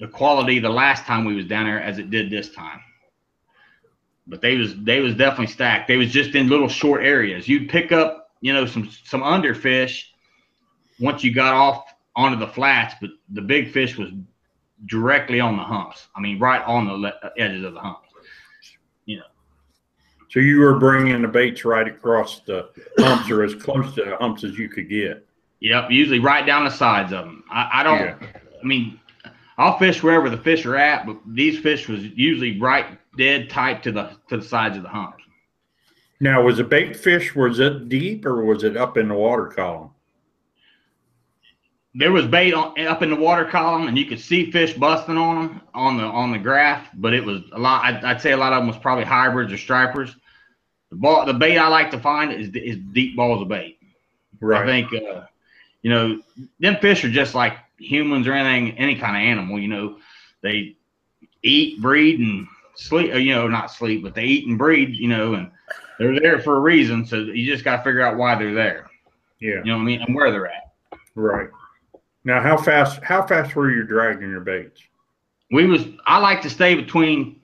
the quality the last time we was down there as it did this time. But they was they was definitely stacked. They was just in little short areas. You'd pick up, you know, some some underfish once you got off onto the flats, but the big fish was directly on the humps. I mean, right on the le- edges of the humps. You know. So you were bringing the baits right across the humps or as close to the humps as you could get. Yep, usually right down the sides of them. I, I don't. Yeah. I mean, I'll fish wherever the fish are at, but these fish was usually right dead tight to the to the sides of the hump. Now, was a bait fish, was it deep or was it up in the water column? There was bait on, up in the water column, and you could see fish busting on them on the on the graph, but it was a lot. I'd, I'd say a lot of them was probably hybrids or stripers. The ball, the bait I like to find is is deep balls of bait. Right. I think uh, you know, them fish are just like humans or anything, any kind of animal. You know, they eat, breed, and sleep. Or, you know, not sleep, but they eat and breed. You know, and they're there for a reason. So you just got to figure out why they're there. Yeah. You know what I mean, and where they're at. Right. Now, how fast? How fast were you dragging your baits? We was. I like to stay between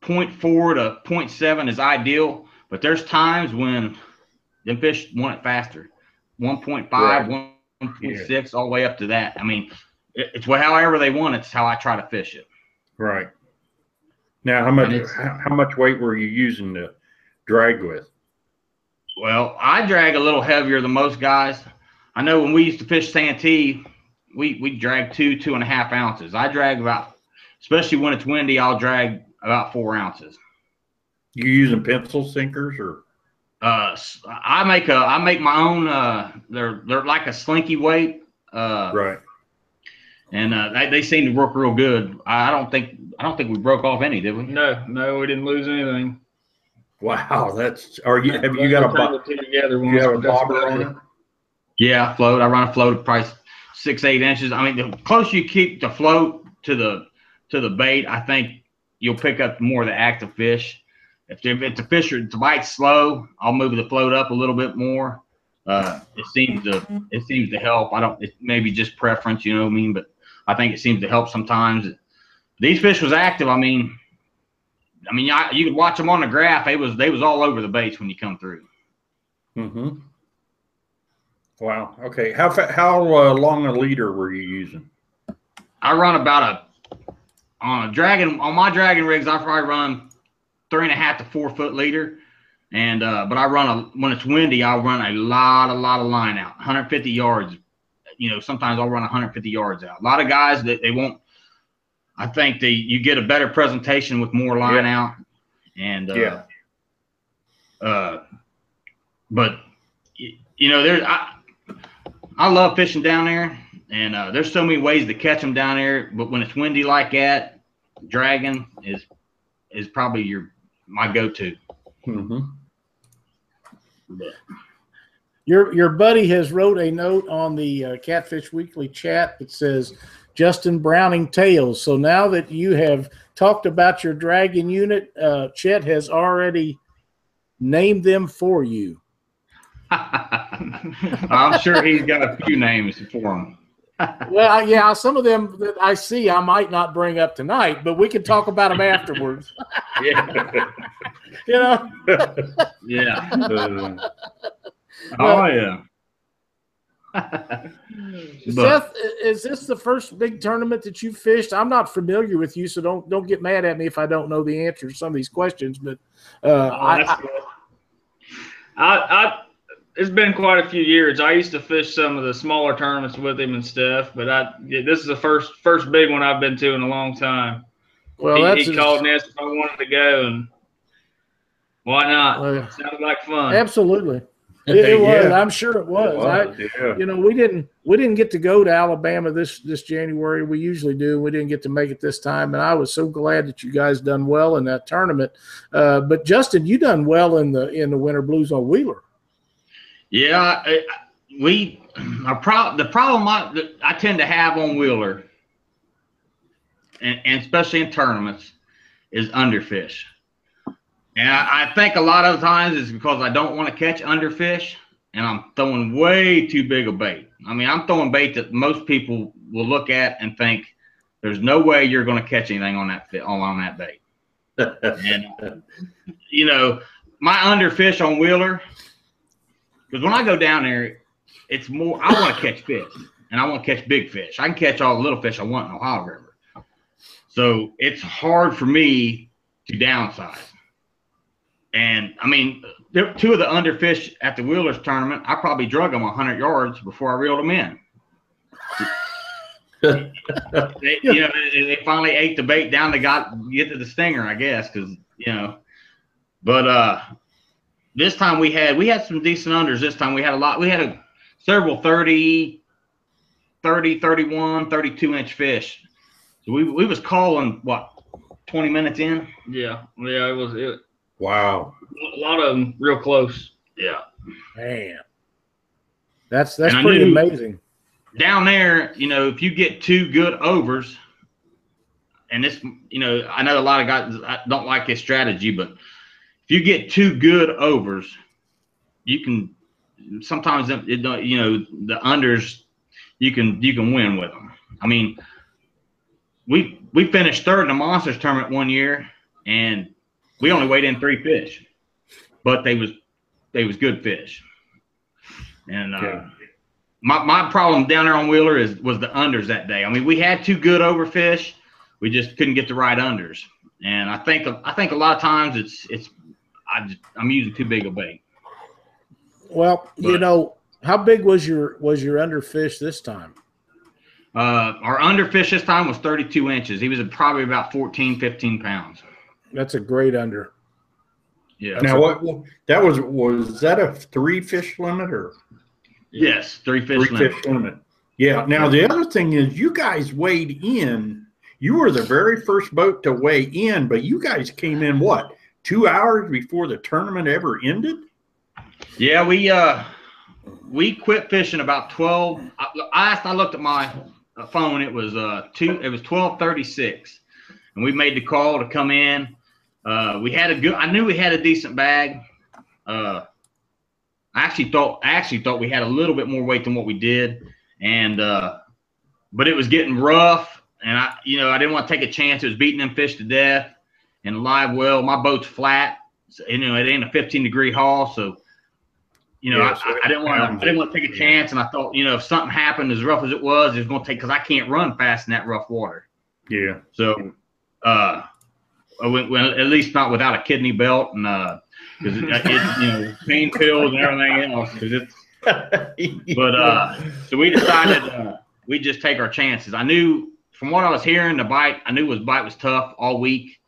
point four to point seven is ideal, but there's times when them fish want it faster. one point five, right. one point six, yeah. All the way up to that. I mean, it, it's however they want. It's how I try to fish it. Right. Now, how much how, how much weight were you using to drag with? Well, I drag a little heavier than most guys. I know when we used to fish Santee, we we drag two, two and a half ounces. I drag about, especially when it's windy, I'll drag about four ounces. You using pencil sinkers or? Uh, I make a I make my own. Uh, they're they're like a slinky weight. Uh, right. And uh, they, they seem to work real good. I don't think I don't think we broke off any, did we? No, no, we didn't lose anything. Wow, that's. Are you have you got a bo- the two together? You have a bobber on it. Yeah, I float. I run a float of probably six, eight inches. I mean, the closer you keep the float to the to the bait, I think you'll pick up more of the active fish. If, if the fish are the bite's slow, I'll move the float up a little bit more. Uh, it seems to it seems to help. I don't. It may be just preference, you know what I mean. But I think it seems to help sometimes. These fish was active. I mean, I mean, I, you could watch them on the graph. They was they was all over the baits when you come through. Mm-hmm. Wow. Okay. How how uh, long a leader were you using? I run about a on a dragon on my dragon rigs. I probably run three and a half to four foot leader, and uh, but I run a when it's windy. I'll run a lot, a lot of line out, one hundred fifty yards. You know, sometimes I'll run one hundred fifty yards out. A lot of guys that they, they won't. I think they you get a better presentation with more line yeah. out, and uh, yeah. Uh, but you know, there's I. I love fishing down there, and uh, there's so many ways to catch them down there. But when it's windy like that, dragging is is probably your my go-to. Mm-hmm. Yeah. Your your buddy has wrote a note on the uh, Catfish Weekly chat that says Justin Browning tails. So now that you have talked about your dragging unit, uh, Chet has already named them for you. I'm sure he's got a few names for them. Well, yeah, some of them that I see I might not bring up tonight, but we can talk about them afterwards. Yeah. You know? Yeah. Uh, oh, yeah. Seth, is this the first big tournament that you fished? I'm not familiar with you, so don't don't get mad at me if I don't know the answer to some of these questions. But uh, oh, I, I, I, I It's been quite a few years. I used to fish some of the smaller tournaments with him and stuff, but I yeah, this is the first first big one I've been to in a long time. Well, he, that's he called and asked if I wanted to go, and why not? Uh, Sounded like fun. Absolutely. It, it was. Yeah. I'm sure it was. It was I, yeah. You know, we didn't we didn't get to go to Alabama this this January. We usually do. We didn't get to make it this time, and I was so glad that you guys done well in that tournament. Uh, but Justin, you done well in the in the Winter Blues on Wheeler. Yeah, I, we. Our pro the problem I, I tend to have on Wheeler, and, and especially in tournaments, is underfish. And I think a lot of times it's because I don't want to catch underfish, and I'm throwing way too big a bait. I mean, I'm throwing bait that most people will look at and think, there's no way you're going to catch anything on that, on that bait. And, you know, my underfish on Wheeler, because when I go down there, it's more, I want to catch fish, and I want to catch big fish. I can catch all the little fish I want in Ohio River. So it's hard for me to downsize. And, I mean, there, two of the underfish at the Wheelers tournament, I probably drug them one hundred yards before I reeled them in. they, you know, they finally ate the bait down to got, get to the stinger, I guess, because, you know. But uh, this time we had we had some decent unders this time. We had a lot. We had a, several thirty, thirty, thirty-one, thirty-two inch fish. So we, we was calling, what, twenty minutes in? Yeah, yeah, it was it. Wow, a lot of them real close. Yeah, man, that's that's pretty amazing. Down there, you know, if you get two good overs, and this, you know, I know a lot of guys don't like this strategy, but if you get two good overs, you can sometimes it, you know, the unders, you can you can win with them. I mean, we we finished third in the Monsters tournament one year, and we only weighed in three fish, but they was they was good fish. And uh, yeah. my my problem down there on Wheeler is was the unders that day. I mean, we had two good overfish, we just couldn't get the right unders. And I think I think a lot of times it's it's I just, I'm using too big a bait. Well, but, you know, how big was your was your underfish this time? Uh, our underfish this time was thirty-two inches. He was probably about fourteen, fifteen pounds. That's a great under. Yeah. Now what that was was that a three fish limit or? Yes, three fish three limit. Fish limit. Yeah. Now the other thing is you guys weighed in. You were the very first boat to weigh in, but you guys came in what two hours before the tournament ever ended? Yeah, we uh we quit fishing about twelve. I I looked at my phone. It was uh two. It was twelve thirty-six, and we made the call to come in. Uh, we had a good. I knew we had a decent bag. Uh, I actually thought. I actually thought we had a little bit more weight than what we did, and uh, but it was getting rough, and I, you know, I didn't want to take a chance. It was beating them fish to death in a live well. My boat's flat, so, you know, it ain't a fifteen degree haul, so you know, yeah, so I, I didn't want. To, I didn't want to take a chance, and I thought, you know, if something happened as rough as it was, it was going to take because I can't run fast in that rough water. Yeah. So. Uh, Well, at least not without a kidney belt and uh, cause it, it, you know, pain pills and everything else. Cause it's, but uh, so we decided uh, we just take our chances. I knew from what I was hearing, the bite I knew was bite was tough all week,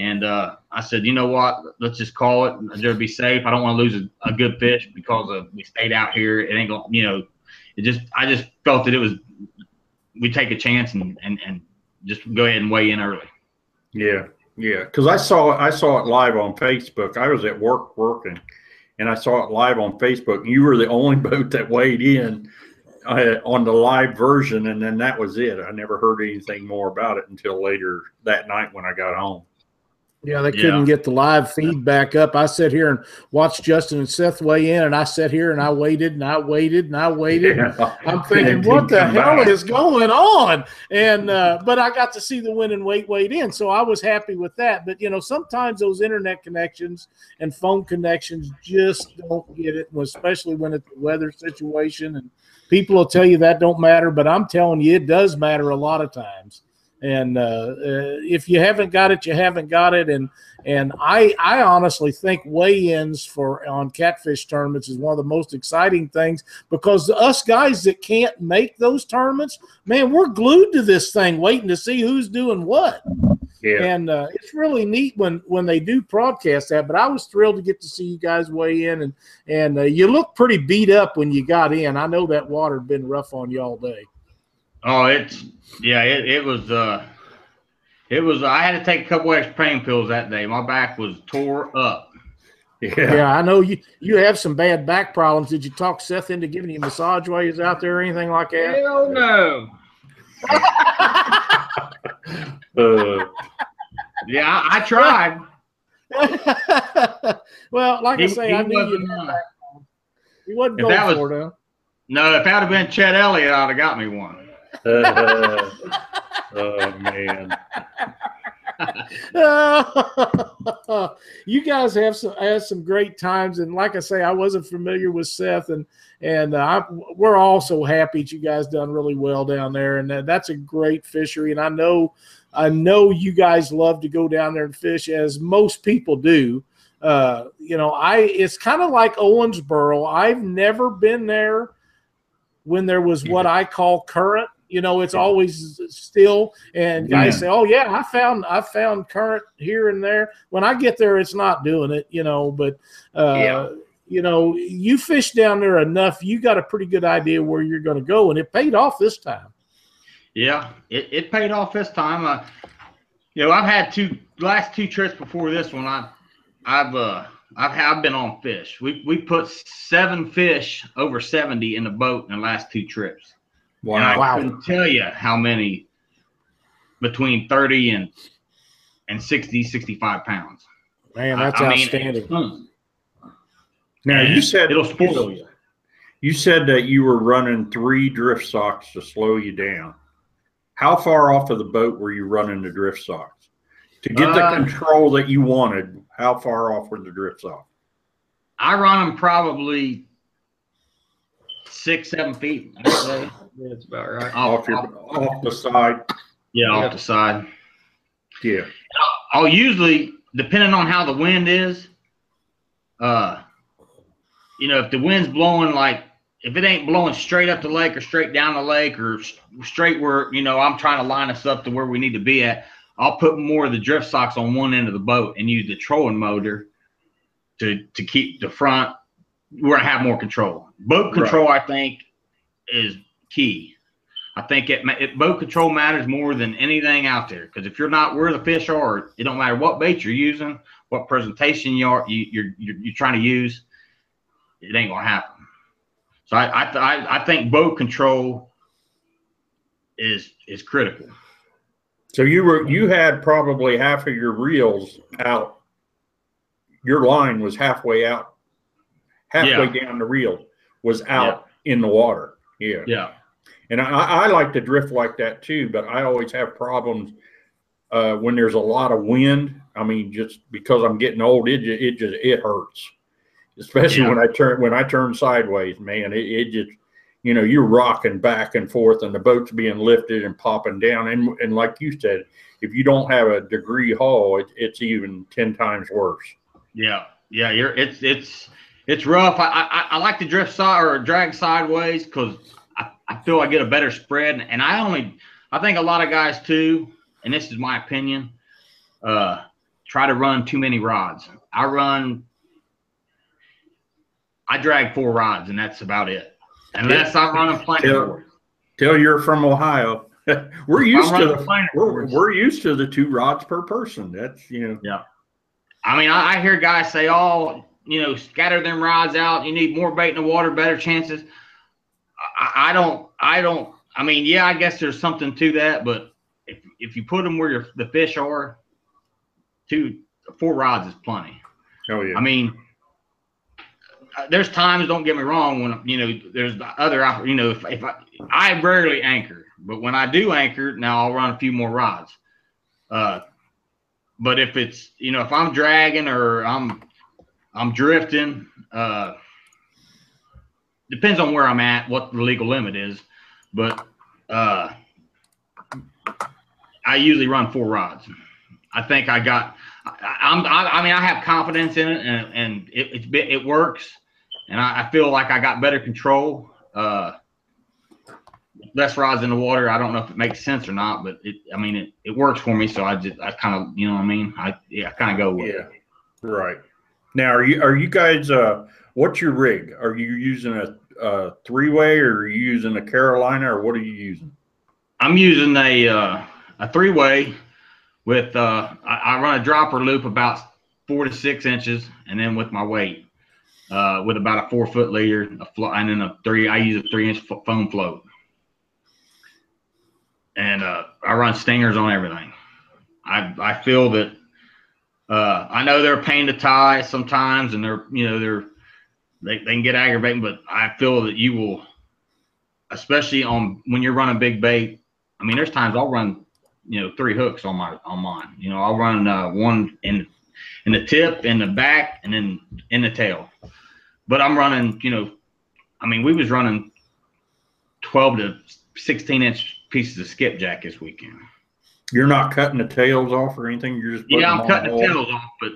and uh, I said, you know what, let's just call it. Just be safe. I don't want to lose a, a good fish because of, we stayed out here. It ain't gonna, you know, it just I just felt that it was we take a chance and and and just go ahead and weigh in early. Yeah. Yeah, because I saw I saw it live on Facebook. I was at work working, and I saw it live on Facebook. You were the only boat that weighed in uh, on the live version, and then that was it. I never heard anything more about it until later that night when I got home. Yeah, they couldn't yeah. get the live feed back up. I sat here and watched Justin and Seth weigh in, and I sat here and I waited and I waited and I waited. Yeah. I'm thinking, what the hell is going on? And uh, but I got to see the win and weight weighed in, so I was happy with that. But, you know, sometimes those internet connections and phone connections just don't get it, especially when it's the weather situation. And people will tell you that don't matter, but I'm telling you it does matter a lot of times. And uh, uh, if you haven't got it, you haven't got it. And and I I honestly think weigh-ins for on catfish tournaments is one of the most exciting things because us guys that can't make those tournaments, man, we're glued to this thing waiting to see who's doing what. Yeah. And uh, it's really neat when, when they do broadcast that, but I was thrilled to get to see you guys weigh in. And, and uh, you look pretty beat up when you got in. I know that water had been rough on you all day. Oh, it's – yeah, it, it was uh, – It was. I had to take a couple extra pain pills that day. My back was tore up. Yeah, yeah I know you. You have some bad back problems. Did you talk Seth into giving you a massage while he was out there or anything like that? Hell no. uh, yeah, I, I tried. well, like he, I say, I knew you. Uh, he wasn't going was, for it. Huh? No, if that had been Chet Elliott, I'd have got me one. Uh, oh man. uh, you guys have some have some great times, and like I say, I wasn't familiar with Seth, and and uh, I, we're all so happy that you guys done really well down there, and that, that's a great fishery. And I know, I know you guys love to go down there and fish, as most people do. Uh, you know, I it's kind of like Owensboro. I've never been there when there was what I call current. You know, it's always still, and guys yeah. say, "Oh yeah, I found I found current here and there." When I get there, it's not doing it, you know. But uh, yeah. you know, you fish down there enough, you got a pretty good idea where you're going to go, and it paid off this time. Yeah, it, it paid off this time. Uh, you know, I've had two last two trips before this one. I, I've uh, I've I've been on fish. We we put seven fish over seventy in the boat in the last two trips. Wow. And I wow. couldn't tell you how many between thirty and and sixty, sixty-five pounds. Man, that's I, I outstanding. Mean, now you said it'll spoil you. You said that you were running three drift socks to slow you down. How far off of the boat were you running the drift socks to get uh, the control that you wanted? How far off were the drift socks? I run them probably six, seven feet. I'd say. Yeah, that's about right. Off, your, off, off the side. Yeah, off the side. Yeah. I'll, I'll usually, depending on how the wind is, uh, you know, if the wind's blowing, like, if it ain't blowing straight up the lake or straight down the lake or straight where, you know, I'm trying to line us up to where we need to be at, I'll put more of the drift socks on one end of the boat and use the trolling motor to, to keep the front where I have more control. Boat control, right. I think, is key. I think it, it boat control matters more than anything out there, because if you're not where the fish are, it don't matter what bait you're using, what presentation you are you, you're, you're you're trying to use, it ain't gonna happen. So I I, I I think boat control is is critical. So you were you had probably half of your reels out. Your line was halfway out, halfway yeah. down the reel was out yeah. in the water. Yeah. Yeah. And I, I like to drift like that too, but I always have problems uh, when there's a lot of wind. I mean, just because I'm getting old, it just, it just, it hurts, especially yeah. when I turn, when I turn sideways, man, it, it just, you know, you're rocking back and forth and the boat's being lifted and popping down. And, and like you said, if you don't have a degree haul, it, it's even ten times worse. Yeah. Yeah. You're it's, it's, It's rough. I, I I like to drift side or drag sideways because I, I feel I get a better spread. And I only I think a lot of guys too, and this is my opinion, uh, try to run too many rods. I run I drag four rods and that's about it. Unless yeah. I run a planer forward. Till you're from Ohio. we're used to the, we're, we're used to the two rods per person. That's you know yeah. I mean I, I hear guys say, oh, you know, scatter them rods out. You need more bait in the water, better chances. I, I don't, I don't, I mean, yeah, I guess there's something to that, but if, if you put them where your, the fish are, two, four rods is plenty. Oh, yeah. I mean, there's times, don't get me wrong, when, you know, there's the other, you know, if, if I, I rarely anchor, but when I do anchor, now I'll run a few more rods. Uh, but if it's, you know, if I'm dragging or I'm, I'm drifting, uh, depends on where I'm at, what the legal limit is, but uh, I usually run four rods. I think I got, I, I'm, I, I mean, I have confidence in it and, and it, it, it works. And I, I feel like I got better control. Uh, less rods in the water. I don't know if it makes sense or not, but it, I mean, it, it works for me. So I just, I kind of, you know what I mean? I, yeah, I kind of go with yeah. it. Right. Now, are you, are you guys, uh, what's your rig? Are you using a, a three-way, or are you using a Carolina, or what are you using? I'm using a, uh, a three-way with, uh, I, I run a dropper loop about four to six inches. And then with my weight, uh, with about a four foot leader, a fly, and then a three, I use a three inch foam float. And uh, I run stingers on everything. I I feel that uh, I know they're a pain to tie sometimes, and they're you know they're they they can get aggravating. But I feel that you will, especially on when you're running big bait. I mean, there's times I'll run you know three hooks on my on mine. You know, I'll run uh, one in in the tip, in the back, and then in the tail. But I'm running you know, I mean, we was running twelve to sixteen inch pieces of skipjack this weekend. You're not cutting the tails off or anything. You're just yeah, I'm cutting the tails off, but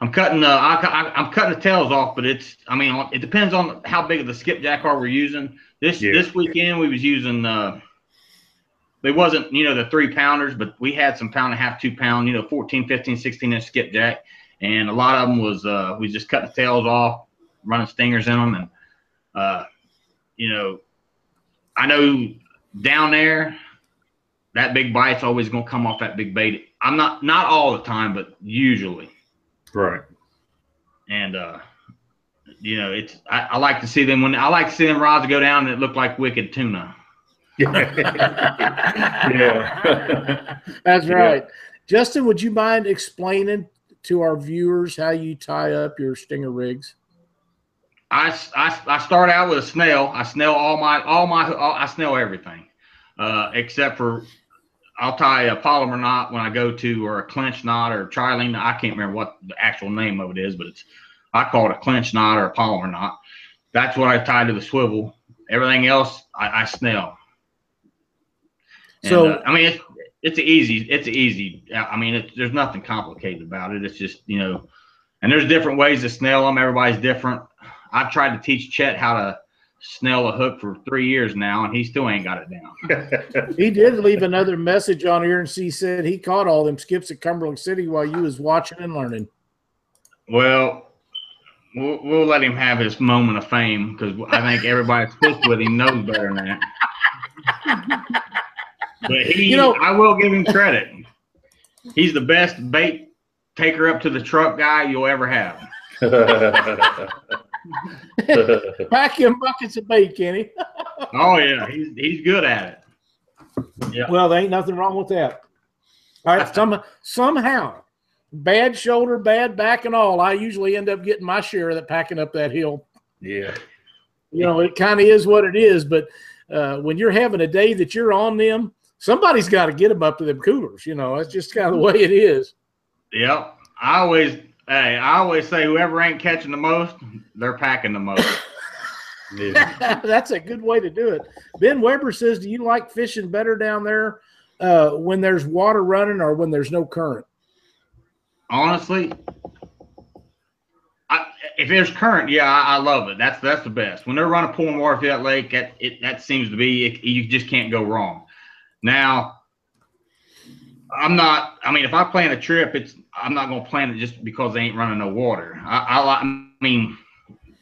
I'm cutting the I, I, I'm cutting the tails off. But it's I mean it depends on how big of the skipjack are we're using. This yeah. this weekend we was using uh, they wasn't you know the three pounders, but we had some pound and a half, two pound, you know, fourteen, fifteen, sixteen inch skipjack, and a lot of them was uh, we just cut the tails off, running stingers in them, and uh, you know, I know. Down there, that big bite's always going to come off that big bait. I'm not not all the time, but usually. Right. And uh, you know, it's I, I like to see them when I like to see them rods go down and it look like wicked tuna. yeah, that's right. Yeah. Justin, would you mind explaining to our viewers how you tie up your stinger rigs? I, I, I start out with a snail. I snail all my all my all, I snail everything, uh, except for I'll tie a polymer knot when I go to, or a clinch knot, or trilene. I can't remember what the actual name of it is, but it's I call it a clinch knot or a polymer knot. That's what I tie to the swivel. Everything else I, I snail. And, so uh, I mean it's it's easy it's easy. I mean it, there's nothing complicated about it. It's just you know, and there's different ways to snail them. Everybody's different. I've tried to teach Chet how to snail a hook for three years now, and he still ain't got it down. He did leave another message on here, and he said he caught all them skips at Cumberland City while you was watching and learning. Well, we'll, we'll let him have his moment of fame, because I think everybody that's hooked with him knows better than that. But he, you know, I will give him credit. He's the best bait taker up to the truck guy you'll ever have. Pack him buckets of bait, Kenny. Oh yeah, he's he's good at it. Yeah. Well, there ain't nothing wrong with that. All right, some somehow, bad shoulder, bad back, and all, I usually end up getting my share of that packing up that hill. Yeah. You know, it kind of is what it is, but uh, when you're having a day that you're on them, somebody's got to get them up to them coolers. You know, that's just kind of the way it is. Yeah, I always. Hey, I always say whoever ain't catching the most, they're packing the most. Yeah. That's a good way to do it. Ben Weber says, do you like fishing better down there uh, when there's water running or when there's no current? Honestly, I, if there's current, yeah, I, I love it. That's that's the best. When they're running pouring water through that lake, that, it, that seems to be it, you just can't go wrong. Now, I'm not – I mean, if I plan a trip, it's – I'm not going to plan it just because they ain't running no water. I, I, I mean,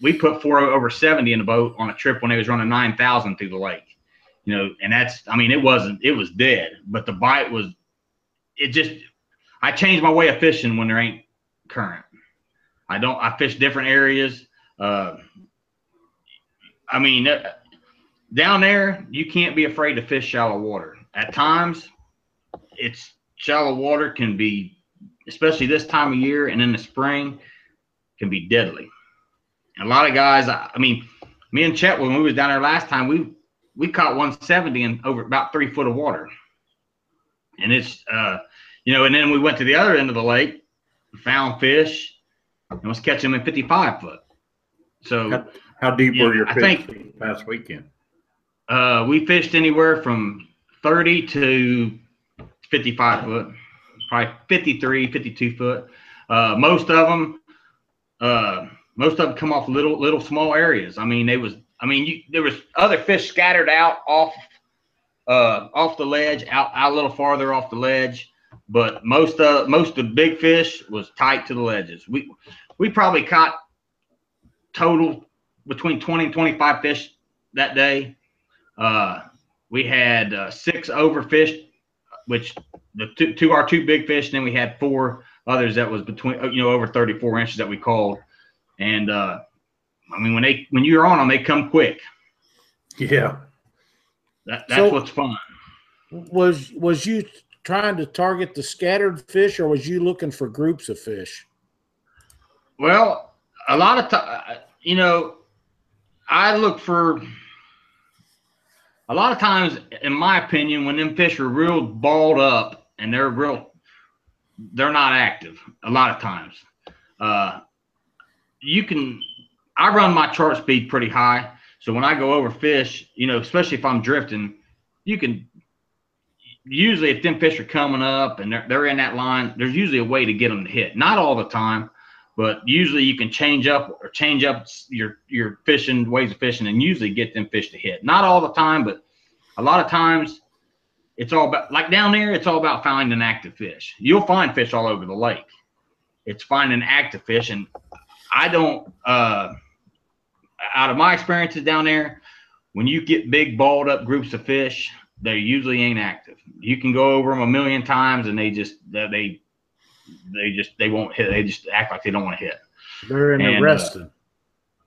we put four over seventy in the boat on a trip when they was running nine thousand through the lake, you know, and that's, I mean, it wasn't, it was dead, but the bite was, it just, I changed my way of fishing when there ain't current. I don't, I fish different areas. Uh, I mean, uh, down there, you can't be afraid to fish shallow water. At times, it's shallow water can be, especially this time of year and in the spring, can be deadly. And a lot of guys, I, I mean, me and Chet, when we was down there last time, we we caught one seventy in over about three foot of water. And it's, uh, you know, and then we went to the other end of the lake, found fish, and was catching them in fifty-five foot. So how, how deep were your fish last weekend? Uh, we fished anywhere from thirty to fifty-five foot. Probably fifty-three, fifty-two foot. Uh, most of them, uh, most of them come off little, little small areas. I mean, they was, I mean, you, there was other fish scattered out off uh, off the ledge, out, out a little farther off the ledge. But most of most of the big fish was tight to the ledges. We we probably caught total between twenty and twenty-five fish that day. Uh, we had uh, six overfished, which the two, two our two big fish, and then we had four others that was between you know over thirty-four inches that we called. And uh, I mean when they when you're on them, they come quick. Yeah, that, that's so what's fun. Was was you trying to target the scattered fish, or was you looking for groups of fish? Well, a lot of time, you know, I look for a lot of times, in my opinion, when them fish are real balled up and they're real, they're not active a lot of times. Uh, you can, I run my chart speed pretty high. So when I go over fish, you know, especially if I'm drifting, you can, usually if them fish are coming up and they're, they're in that line, there's usually a way to get them to hit. Not all the time, but usually you can change up or change up your, your fishing ways of fishing and usually get them fish to hit. Not all the time, but a lot of times it's all about, like down there, it's all about finding an active fish. You'll find fish all over the lake. It's finding active fish. And I don't, uh, out of my experiences down there, when you get big balled up groups of fish, they usually ain't active. You can go over them a million times and they just, they, they just, they won't hit. They just act like they don't want to hit. They're in the resting. Uh,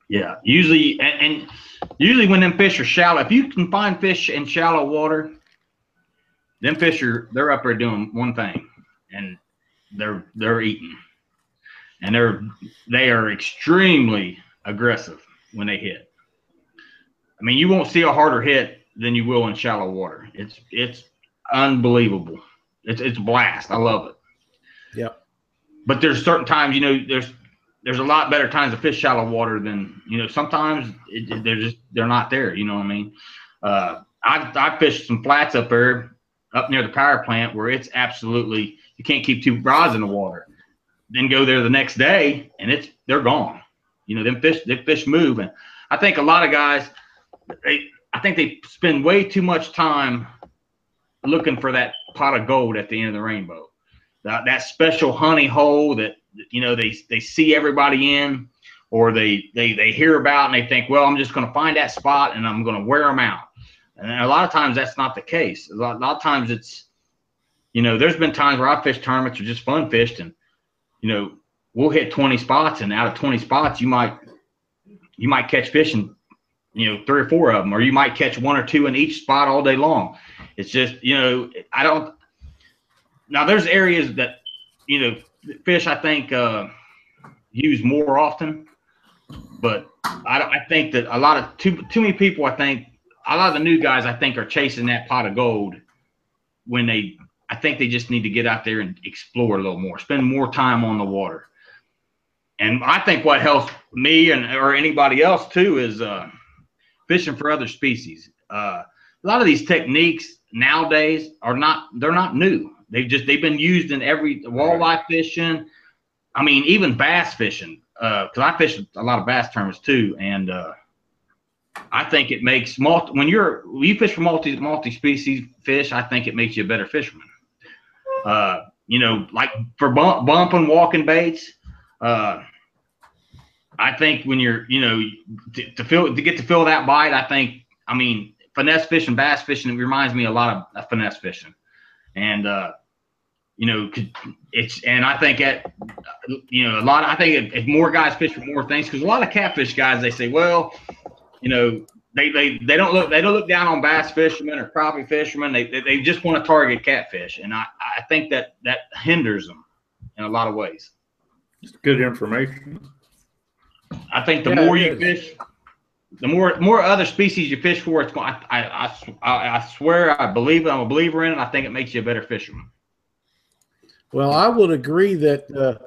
yeah. Usually, and, and usually when them fish are shallow, if you can find fish in shallow water, them fish are, they're up there doing one thing and they're, they're eating and they're, they are extremely aggressive when they hit. I mean, you won't see a harder hit than you will in shallow water. It's it's unbelievable. It's it's a blast. I love it. Yeah. But there's certain times, you know, there's there's a lot better times to fish shallow water than, you know, sometimes it, they're just they're not there. You know what I mean? Uh, I've I fished some flats up there, up near the power plant, where it's absolutely you can't keep two rods in the water. Then go there the next day and it's they're gone. You know, them fish the fish move, and I think a lot of guys they. I think they spend way too much time looking for that pot of gold at the end of the rainbow, that, that special honey hole that, you know, they, they see everybody in or they, they, they hear about and they think, well, I'm just going to find that spot and I'm going to wear them out. And a lot of times that's not the case. A lot, a lot of times it's, you know, there's been times where I fished tournaments or just fun fished and, you know, we'll hit twenty spots and out of twenty spots, you might, you might catch fish and, you know, three or four of them, or you might catch one or two in each spot all day long. It's just, you know, I don't, now there's areas that, you know, fish, I think, uh, use more often, but I don't, I think that a lot of too, too many people, I think a lot of the new guys, I think are chasing that pot of gold when they, I think they just need to get out there and explore a little more, spend more time on the water. And I think what helps me and, or anybody else too, is, uh, fishing for other species. Uh, a lot of these techniques nowadays are not, they're not new. They've just, they've been used in every walleye fishing. I mean, even bass fishing, uh, cause I fish a lot of bass tournaments too. And, uh, I think it makes multi, when you're, when you fish for multi multi-species fish, I think it makes you a better fisherman. Uh, you know, like for bump, bump and walking baits, uh, I think when you're, you know, to, to feel to get to feel that bite, I think, I mean, finesse fishing, bass fishing, it reminds me a lot of finesse fishing, and uh, you know, it's and I think at, you know, a lot. Of, I think if more guys fish for more things, because a lot of catfish guys, they say, well, you know, they they they don't look they don't look down on bass fishermen or crappie fishermen. They they, they just want to target catfish, and I I think that that hinders them in a lot of ways. It's good information. I think the yeah, more you fish, the more more other species you fish for, it's going. I I I, I swear, I believe it. I'm a believer in it. I think it makes you a better fisherman. Well, I would agree that uh,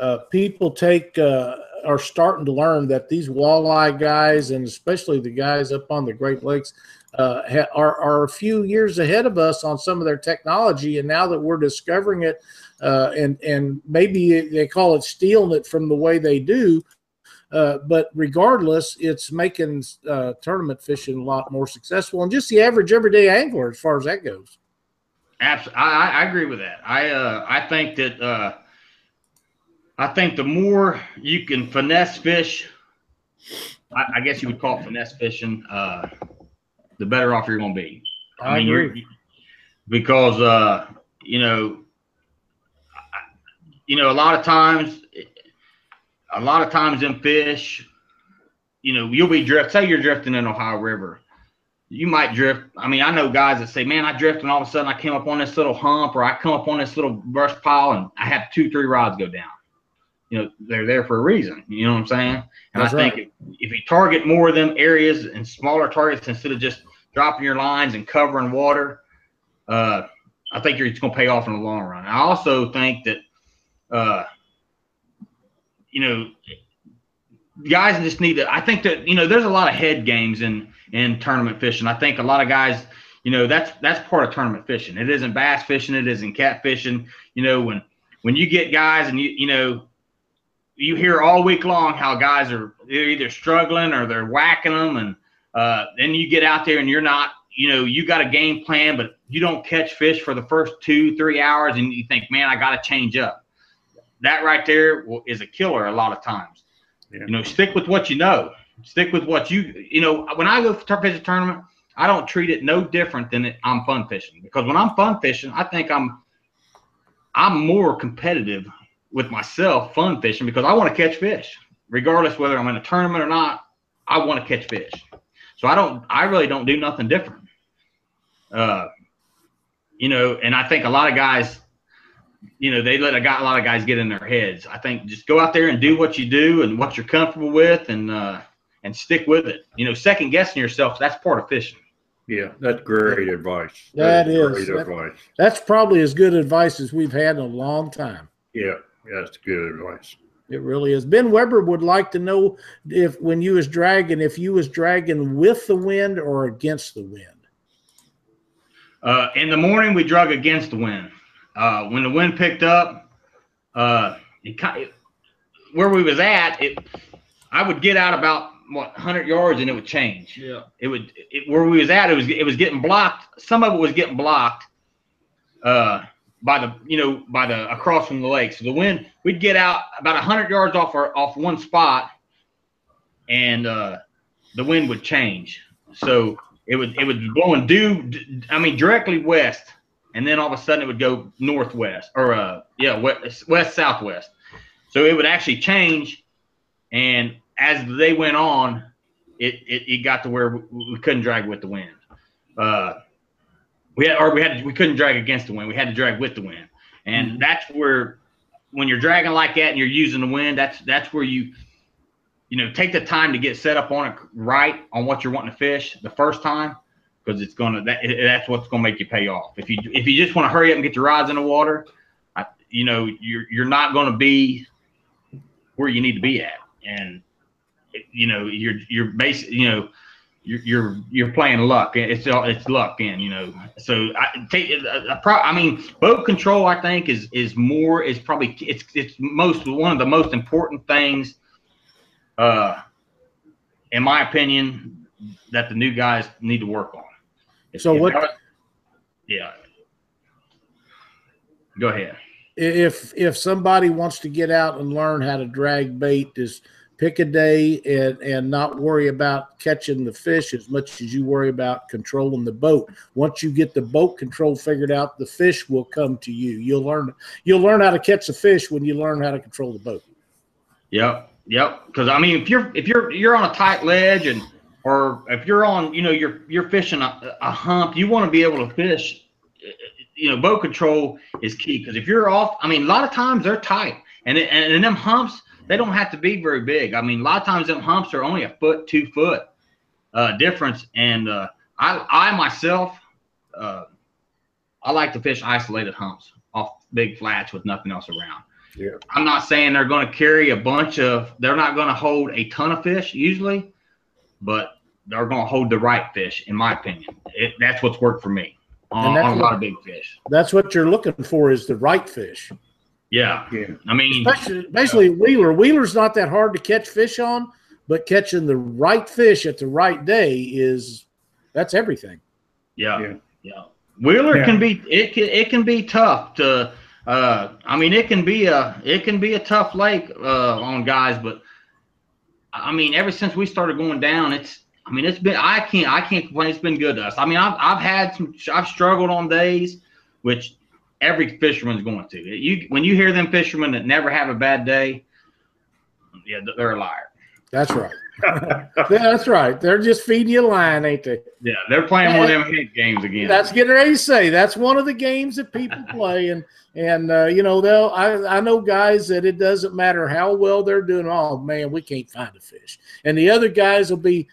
uh, people take uh, are starting to learn that these walleye guys, and especially the guys up on the Great Lakes, uh, ha are are a few years ahead of us on some of their technology. And now that we're discovering it, uh, and and maybe they call it stealing it from the way they do. Uh, but regardless, it's making uh, tournament fishing a lot more successful and just the average everyday angler as far as that goes. Absolutely, I, I agree with that. I uh, I think that uh, I think the more you can finesse fish, I, I guess you would call it finesse fishing, uh, the better off you're going to be. I, I mean, agree. You're, because uh, you know, you know, a lot of times. A lot of times in fish, you know, you'll be drift. Say you're drifting in Ohio River. You might drift. I mean, I know guys that say, man, I drift and all of a sudden I came up on this little hump or I come up on this little brush pile and I have two, three rods go down. You know, they're there for a reason. You know what I'm saying? And That's I think right. if, if you target more of them areas and smaller targets instead of just dropping your lines and covering water, uh, I think you're, it's going to pay off in the long run. I also think that uh, – you know, guys just need to, I think that, you know, there's a lot of head games in, in tournament fishing. I think a lot of guys, you know, that's, that's part of tournament fishing. It isn't bass fishing. It isn't cat fishing. You know, when, when you get guys and you, you know, you hear all week long how guys are they're either struggling or they're whacking them. And uh, then you get out there and you're not, you know, you got a game plan, but you don't catch fish for the first two, three hours. And you think, man, I got to change up. That right there is a killer a lot of times. Yeah. You know, stick with what you know. Stick with what you – you know, when I go to fish a tournament, I don't treat it no different than it, I'm fun fishing. Because when I'm fun fishing, I think I'm I'm more competitive with myself fun fishing because I want to catch fish. Regardless whether I'm in a tournament or not, I want to catch fish. So I don't – I really don't do nothing different. Uh, you know, and I think a lot of guys – you know, they let a, guy, a lot of guys get in their heads. I think just go out there and do what you do and what you're comfortable with and uh, and stick with it. You know, second guessing yourself, that's part of fishing. Yeah, that's great advice. That, that is. Great that, advice. That's probably as good advice as we've had in a long time. Yeah, that's good advice. It really is. Ben Weber would like to know if when you was dragging, if you was dragging with the wind or against the wind. Uh, in the morning, we drug against the wind. Uh, when the wind picked up, uh, it, it, where we was at, it, I would get out about what a hundred yards and it would change. Yeah, it would. It, where we was at, it was it was getting blocked. Some of it was getting blocked uh, by the you know by the across from the lake. So the wind, we'd get out about a hundred yards off our, off one spot, and uh, the wind would change. So it would it was blowing due. I mean directly west. And then all of a sudden it would go northwest or, uh, yeah, west, west, southwest. So it would actually change. And as they went on, it, it, it got to where we couldn't drag with the wind. Uh, we had, or we had, we couldn't drag against the wind. We had to drag with the wind. And that's where, when you're dragging like that and you're using the wind, that's, that's where you, you know, take the time to get set up on it right on what you're wanting to fish the first time. Because it's gonna that, that's what's gonna make you pay off. If you if you just want to hurry up and get your rods in the water, I, you know you're you're not gonna be where you need to be at, and you know you're you're basically you know you're you're you're playing luck. It's it's luck, and you know so I take I, I mean boat control. I think is is more is probably it's it's most one of the most important things, uh, in my opinion, that the new guys need to work on. If, so if what? I, yeah. Go ahead. If if somebody wants to get out and learn how to drag bait, just pick a day and and not worry about catching the fish as much as you worry about controlling the boat. Once you get the boat control figured out, the fish will come to you. You'll learn you'll learn how to catch a fish when you learn how to control the boat. Yep, yep. Because I mean, if you're if you're you're on a tight ledge and or if you're on, you know, you're you're fishing a, a hump, you want to be able to fish. You know, boat control is key because if you're off, I mean, a lot of times they're tight, and it, and, and them humps they don't have to be very big. I mean, a lot of times them humps are only a foot, two foot uh, difference. And uh, I I myself, uh, I like to fish isolated humps off big flats with nothing else around. Yeah. I'm not saying they're going to carry a bunch of, they're not going to hold a ton of fish usually. But they're going to hold the right fish, in my opinion. It, that's what's worked for me on, on a lot of big fish. That's what you're looking for is the right fish. Yeah. Yeah. I mean, Especially, basically uh, Wheeler. Wheeler's not that hard to catch fish on, but catching the right fish at the right day is that's everything. Yeah. Yeah. yeah. Wheeler yeah. can be it can it can be tough to uh I mean it can be a it can be a tough lake uh on guys, but I mean ever since we started going down, it's I mean it's been I can't I can't complain, it's been good to us. I mean I've I've had some I've struggled on days, which every fisherman's going to. You when you hear them fishermen that never have a bad day, yeah, they're a liar. That's right. yeah, that's right. They're just feeding you a line, ain't they? Yeah, they're playing one of them hit games again. That's getting ready to say. That's one of the games that people play, and and uh, you know they'll. I I know guys that it doesn't matter how well they're doing. Oh man, we can't find a fish, and the other guys will be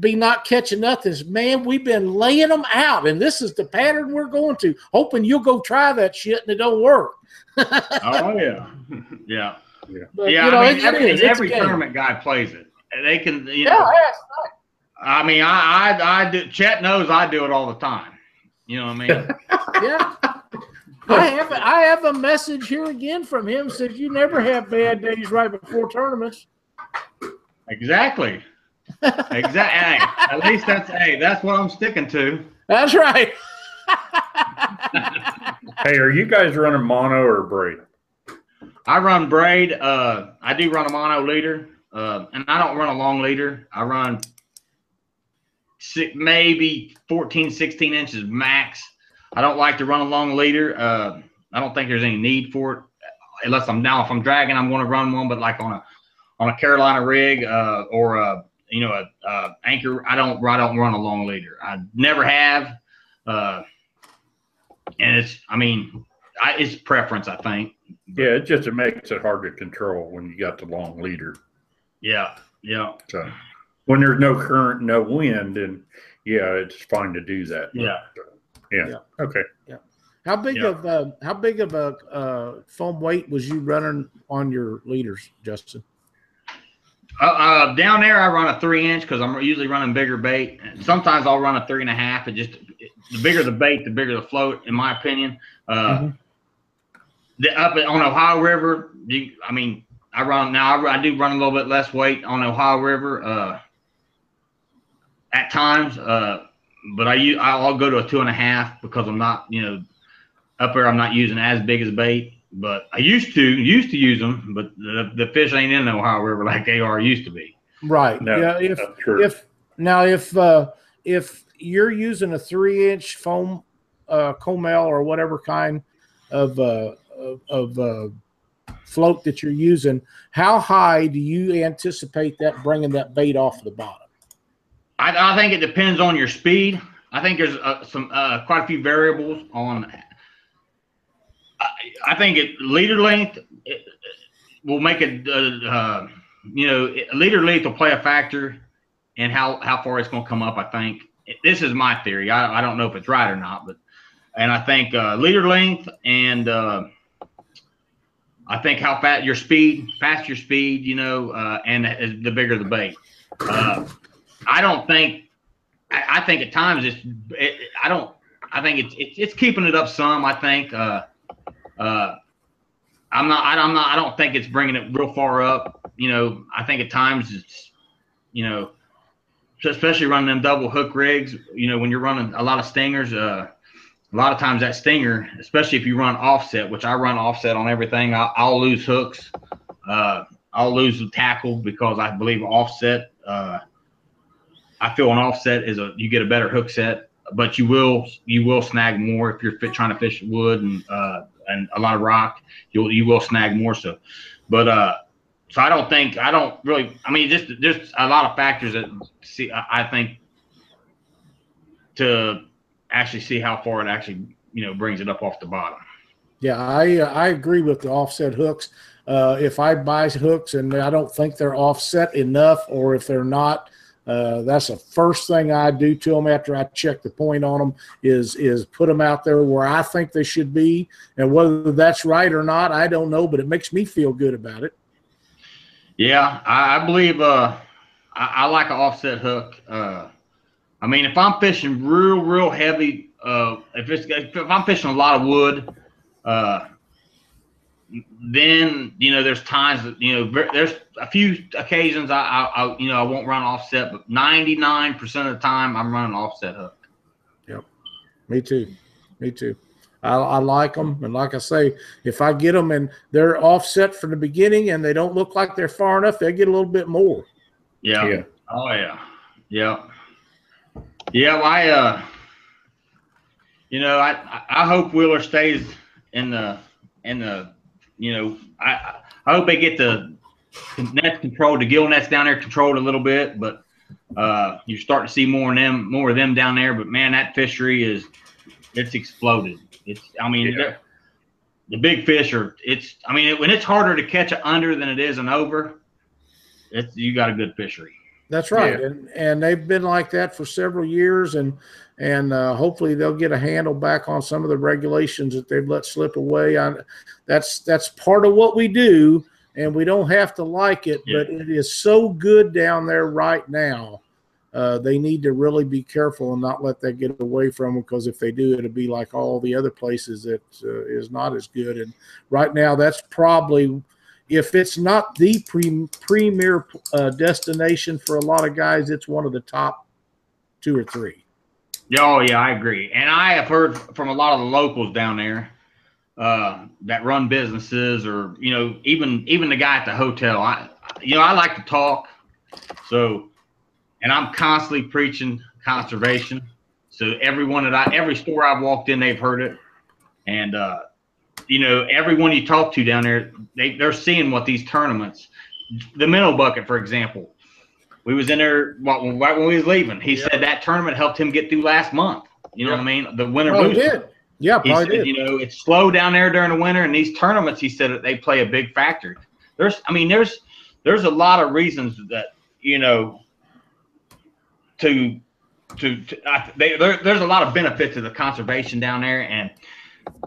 be not catching nothing. Man, we've been laying them out, and this is the pattern we're going to. Hoping you'll go try that shit, and it don't work. oh yeah, yeah. Yeah, but, yeah. You know, I mean, it's, every, it's every tournament guy plays it. They can, you yeah, know. Right. I mean, I, I, I do. Chet knows I do it all the time. You know what I mean? yeah. I have, a, I have a message here again from him. Says you never have bad days right before tournaments. Exactly. Exactly. Hey, at least that's hey, that's what I'm sticking to. That's right. Hey, are you guys running mono or braid? I run braid. Uh, I do run a mono leader, uh, and I don't run a long leader. I run six, maybe fourteen, sixteen inches max. I don't like to run a long leader. Uh, I don't think there's any need for it, unless I'm now if I'm dragging, I'm going to run one. But like on a on a Carolina rig uh, or a, you know a, a anchor, I don't I don't run a long leader. I never have, uh, and it's I mean I, it's preference, I think. Yeah, it just it makes it hard to control when you got the long leader. Yeah, yeah. So when there's no current, no wind, and yeah, it's fine to do that. Yeah, yeah. yeah. Okay. Yeah. How big yeah. of uh, how big of a uh, foam weight was you running on your leaders, Justin? Uh, uh, down there, I run a three inch because I'm usually running bigger bait. Sometimes I'll run a three and a half. It just it, the bigger the bait, the bigger the float, in my opinion. Uh, mm-hmm. The, up on Ohio River, you, I mean, I run now. I, I do run a little bit less weight on Ohio River uh, at times, uh, but I I'll go to a two and a half because I'm not, you know, up there I'm not using as big as bait. But I used to used to use them, but the, the fish ain't in the Ohio River like they are used to be. Right. No, yeah. If sure. if now if uh, if you're using a three inch foam uh, comel or whatever kind of uh, of, of uh, float that you're using, how high do you anticipate that bringing that bait off the bottom? I, I think it depends on your speed. I think there's uh, some uh, quite a few variables on. I, I think it, leader length it, it will make it. Uh, uh, you know, it, leader length will play a factor in how how far it's going to come up. I think it, this is my theory. I, I don't know if it's right or not, but and I think uh, leader length and uh, I think how fast your speed, fast your speed, you know, uh, and uh, the bigger the bait. Uh, I don't think. I, I think at times it's. It, I don't. I think it's it, it's keeping it up some. I think. Uh, uh, I'm not. I, I'm not. I don't think it's bringing it real far up. You know. I think at times it's. You know, especially running them double hook rigs. You know, when you're running a lot of stingers. Uh, A lot of times that stinger, especially if you run offset, which I run offset on everything, I, I'll lose hooks. Uh, I'll lose the tackle because I believe offset. Uh, I feel an offset is a you get a better hook set, but you will you will snag more if you're fit, trying to fish wood and uh, and a lot of rock. You'll you will snag more so, but uh, so I don't think I don't really. I mean, just just a lot of factors that see I, I think to. Actually see how far it actually, you know, brings it up off the bottom. Yeah, I uh, I agree with the offset hooks. Uh, if I buy hooks and I don't think they're offset enough, or if they're not, uh, that's the first thing I do to them after I check the point on them is is put them out there where I think they should be. And whether that's right or not, I don't know, but it makes me feel good about it. Yeah, I, I believe uh, I, I like an offset hook. Uh, I mean, if I'm fishing real, real heavy, uh, if it's if I'm fishing a lot of wood, uh, then, you know, there's times that, you know, there's a few occasions I, I, I you know, I won't run offset, but ninety-nine percent of the time I'm running offset hook. Yep. Me too. Me too. I, I like them. And like I say, if I get them and they're offset from the beginning and they don't look like they're far enough, they get a little bit more. Yeah. yeah. Oh, yeah. Yeah. Yeah. Well, I, uh, you know, I, I hope Wheeler stays in the, in the, you know, I, I hope they get the nets controlled, the gill nets down there controlled a little bit, but uh, you start to see more of them, more of them down there. But man, that fishery is, it's exploded. It's, I mean, yeah. the big fish are, it's, I mean, it, when it's harder to catch an under than it is an over, it's, you got a good fishery. That's right. Yeah. And, and they've been like that for several years, and, and uh, hopefully they'll get a handle back on some of the regulations that they've let slip away. I, that's, that's part of what we do, and we don't have to like it, yeah. but it is so good down there right now. Uh, they need to really be careful and not let that get away from them, because if they do, it'll be like all the other places that uh, is not as good. And right now, that's probably, if it's not the pre premier uh, destination for a lot of guys, it's one of the top two or three. Oh, yeah, I agree. And I have heard from a lot of the locals down there uh, that run businesses, or, you know, even even the guy at the hotel. I, you know, I like to talk, so. And I'm constantly preaching conservation. So everyone that I, every store I've walked in, they've heard it. And, uh, you know, everyone you talk to down there, they, they're seeing what these tournaments, the minnow bucket, for example, we was in there right when, right when we was leaving. He yeah. said that tournament helped him get through last month. You know yeah. what I mean? The Winter Blues. Did. Yeah, he said, did. You know, it's slow down there during the winter. And these tournaments, he said, that they play a big factor. There's, I mean, there's, there's a lot of reasons that, you know, To, to, to I, they, there, there's a lot of benefit to the conservation down there, and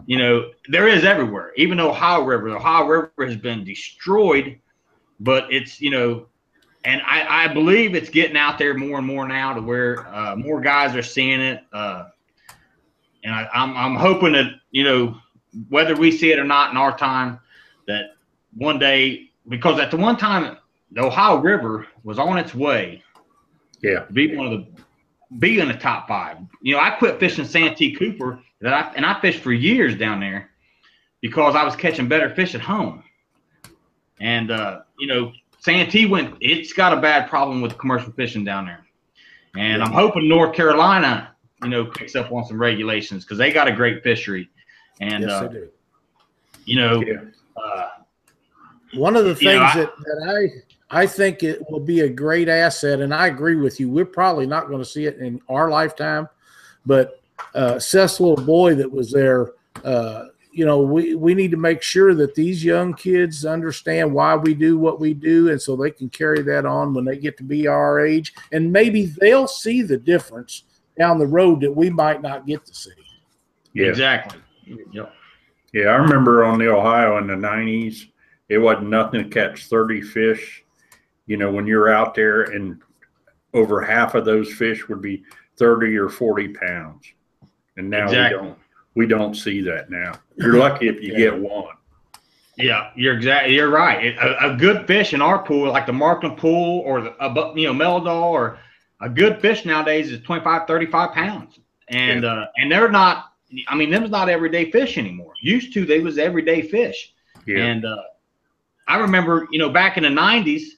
you know there is everywhere. Even Ohio River, the Ohio River has been destroyed, but it's you know, and I, I believe it's getting out there more and more now to where uh, more guys are seeing it, uh, and I, I'm I'm hoping that you know whether we see it or not in our time, that one day, because at the one time the Ohio River was on its way. Yeah, be one of the be in the top five. You know, I quit fishing Santee Cooper that I and I fished for years down there because I was catching better fish at home. And uh, you know, Santee went. It's got a bad problem with commercial fishing down there, and I'm hoping North Carolina, you know, picks up on some regulations because they got a great fishery. And yes, uh, they do. You know, yeah. uh, one of the things know, I, that that I. I think it will be a great asset, and I agree with you. We're probably not going to see it in our lifetime, but uh, Seth's little boy that was there, uh, you know, we, we need to make sure that these young kids understand why we do what we do, and so they can carry that on when they get to be our age, and maybe they'll see the difference down the road that we might not get to see. Yeah. Exactly. Yep. Yeah, I remember on the Ohio in the nineties, it wasn't nothing to catch thirty fish. You know, when you're out there and over half of those fish would be thirty or forty pounds. And now exactly. we don't we don't see that now. You're lucky if you yeah. get one. Yeah, you're exactly you're right. It, a, a good fish in our pool, like the Markland pool or the uh, you know Meladol, or a good fish nowadays is twenty-five, thirty-five pounds. And yeah. uh and they're not I mean, them's not everyday fish anymore. Used to they was everyday fish. Yeah. And uh I remember, you know, back in the nineties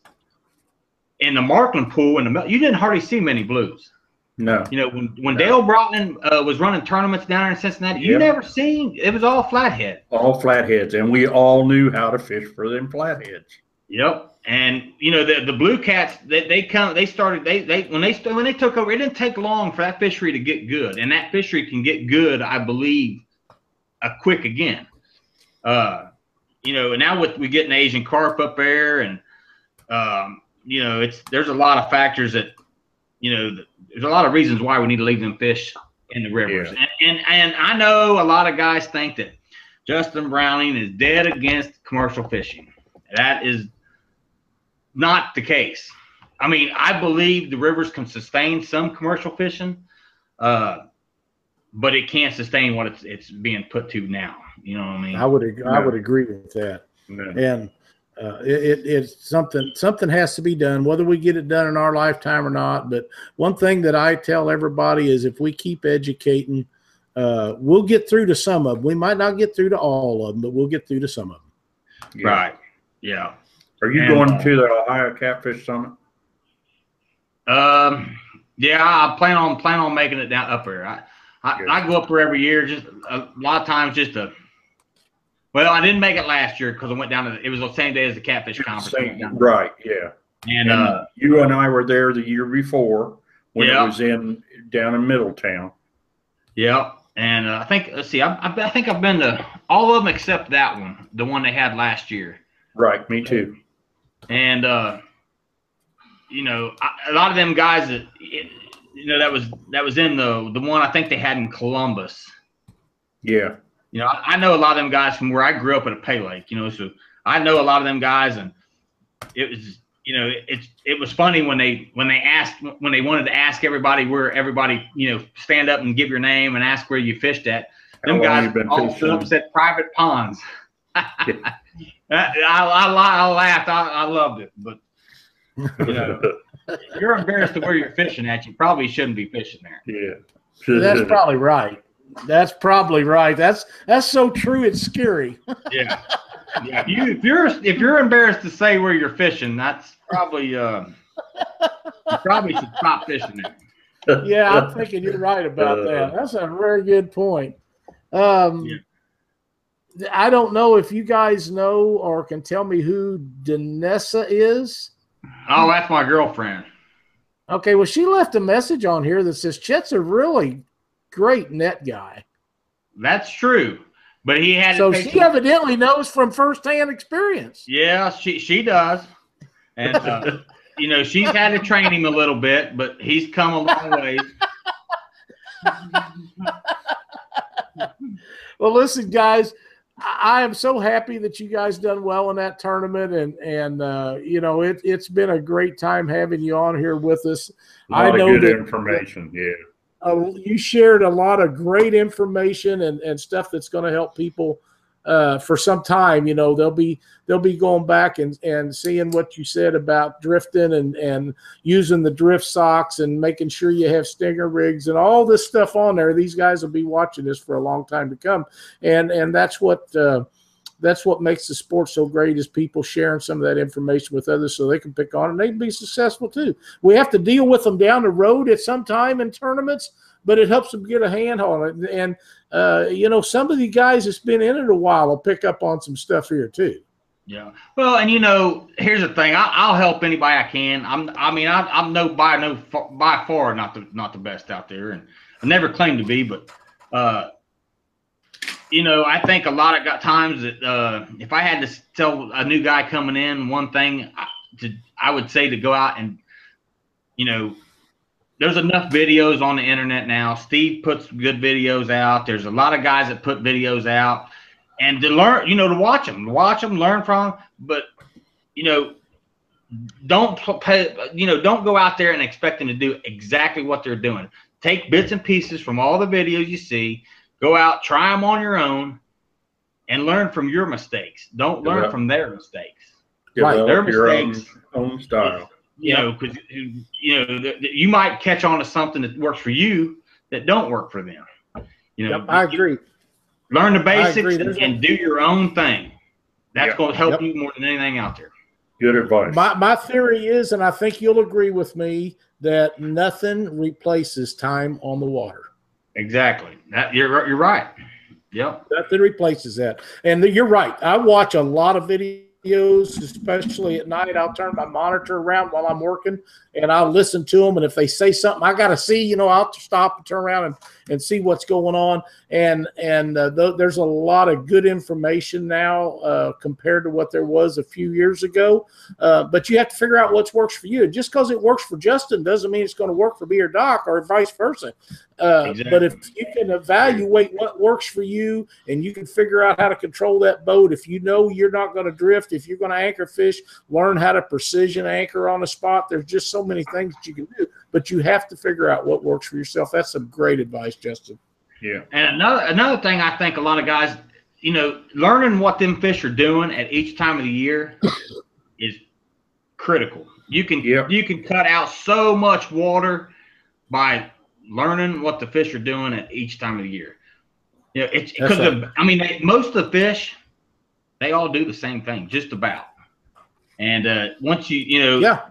in the Markland pool, and the you didn't hardly see many blues. No, you know when when no. Dale Broughton uh, was running tournaments down there in Cincinnati, you yep. never seen it was all flathead, all flatheads, and we all knew how to fish for them flatheads. Yep, and you know the the blue cats that they, they come they started they they when they when they took over, it didn't take long for that fishery to get good, and that fishery can get good, I believe, a quick again. Uh, you know, and now with we getting Asian carp up there, and um. You know, it's there's a lot of factors that, you know, there's a lot of reasons why we need to leave them fish in the rivers. Yeah. And, and and I know a lot of guys think that Justin Browning is dead against commercial fishing. That is not the case. I mean, I believe the rivers can sustain some commercial fishing, uh, but it can't sustain what it's it's being put to now. You know what I mean? I would yeah. I would agree with that. Yeah. And uh, it, it it's something something has to be done, whether we get it done in our lifetime or not. But one thing that I tell everybody is if we keep educating, uh, we'll get through to some of them. We might not get through to all of them, but we'll get through to some of them. Yeah. Right. Yeah. Are you and, going uh, to the Ohio Catfish Summit? Um. Yeah, I plan on plan on making it down up there. I I, I go up there every year. Just a lot of times, just a. Well, I didn't make it last year because I went down to the, it was the same day as the Catfish Conference. Same, right? Yeah. And, and uh, you and I were there the year before when yeah. it was in down in Middletown. Yeah, and uh, I think let's see. I, I I think I've been to all of them except that one, the one they had last year. Right. Me too. And. uh You know, a lot of them guys that you know that was that was in the the one I think they had in Columbus. Yeah. You know, I, I know a lot of them guys from where I grew up at a Pay Lake. You know, so I know a lot of them guys, and it was you know it's it, it was funny when they when they asked when they wanted to ask everybody where everybody you know stand up and give your name and ask where you fished at. Them guys all stood up and said private ponds. Yeah. I, I I laughed. I, I loved it, but. You know, you're embarrassed to where you're fishing at. You probably shouldn't be fishing there. Yeah, that's probably right. That's probably right. That's that's so true. It's scary. Yeah, yeah. If, you, if you're if you're embarrassed to say where you're fishing, that's probably uh, you probably should stop fishing there. Yeah, I'm thinking you're right about that. That's a very good point. Um, yeah. I don't know if you guys know or can tell me who Danessa is. Oh, that's my girlfriend. Okay, well, she left a message on here that says Chet's a really great net guy. That's true, but he had so she evidently knows from firsthand experience. Yeah, she she does, and uh, you know she's had to train him a little bit, but he's come a long way. Well, listen, guys. I am so happy that you guys done well in that tournament, and and uh, you know it it's been a great time having you on here with us. A lot I know of good that, information, yeah. Uh, you shared a lot of great information and and stuff that's going to help people uh, for some time. You know they'll be they'll be going back and and seeing what you said about drifting and and using the drift socks and making sure you have stinger rigs and all this stuff on there. These guys will be watching this for a long time to come, and and that's what uh, that's what makes the sport so great is people sharing some of that information with others so they can pick on it and they can be successful too. We have to deal with them down the road at some time in tournaments, but it helps them get a hand on it. And, uh, you know, some of the guys that's been in it a while will pick up on some stuff here too. Yeah. Well, and you know, here's the thing. I, I'll help anybody I can. I'm, I mean, I, I'm no by no by far not the not the best out there, and I never claim to be. But, uh, you know, I think a lot of times that uh, if I had to tell a new guy coming in one thing, I, to, I would say to go out and, you know, there's enough videos on the internet now. Steve puts good videos out. There's a lot of guys that put videos out, and to learn, you know, to watch them, watch them, learn from them. But you know, don't pay, you know, don't go out there and expect them to do exactly what they're doing. Take bits and pieces from all the videos you see. Go out, try them on your own, and learn from your mistakes. Don't learn yeah. from their mistakes. Yeah, right, well, their mistakes. Your own, own style. Is, You know, because you know you might catch on to something that works for you that don't work for them. You know, yep, I agree. Learn the basics and do your own thing. That's yep. going to help yep. you more than anything out there. Good advice. My my theory is, and I think you'll agree with me, that nothing replaces time on the water. Exactly. That you're you're right. Yep. Nothing replaces that, and you're right. I watch a lot of videos. Videos, especially at night, I'll turn my monitor around while I'm working, and I'll listen to them. And if they say something I got to see, you know, I'll stop and turn around and, and see what's going on. And and uh, th there's a lot of good information now uh, compared to what there was a few years ago. Uh, but you have to figure out what works for you. Just because it works for Justin doesn't mean it's going to work for me or Doc or vice versa. Uh, exactly. But if you can evaluate what works for you and you can figure out how to control that boat, if you know you're not going to drift, if you're going to anchor fish, learn how to precision anchor on the spot. There's just so many things that you can do, but you have to figure out what works for yourself. That's some great advice, Justin. Yeah. And another, another thing I think a lot of guys you know, learning what them fish are doing at each time of the year is critical. You can yep. you can cut out so much water by learning what the fish are doing at each time of the year. You know, it's because of, I mean, they, most of the fish, they all do the same thing, just about. And uh, once you, you know, yeah.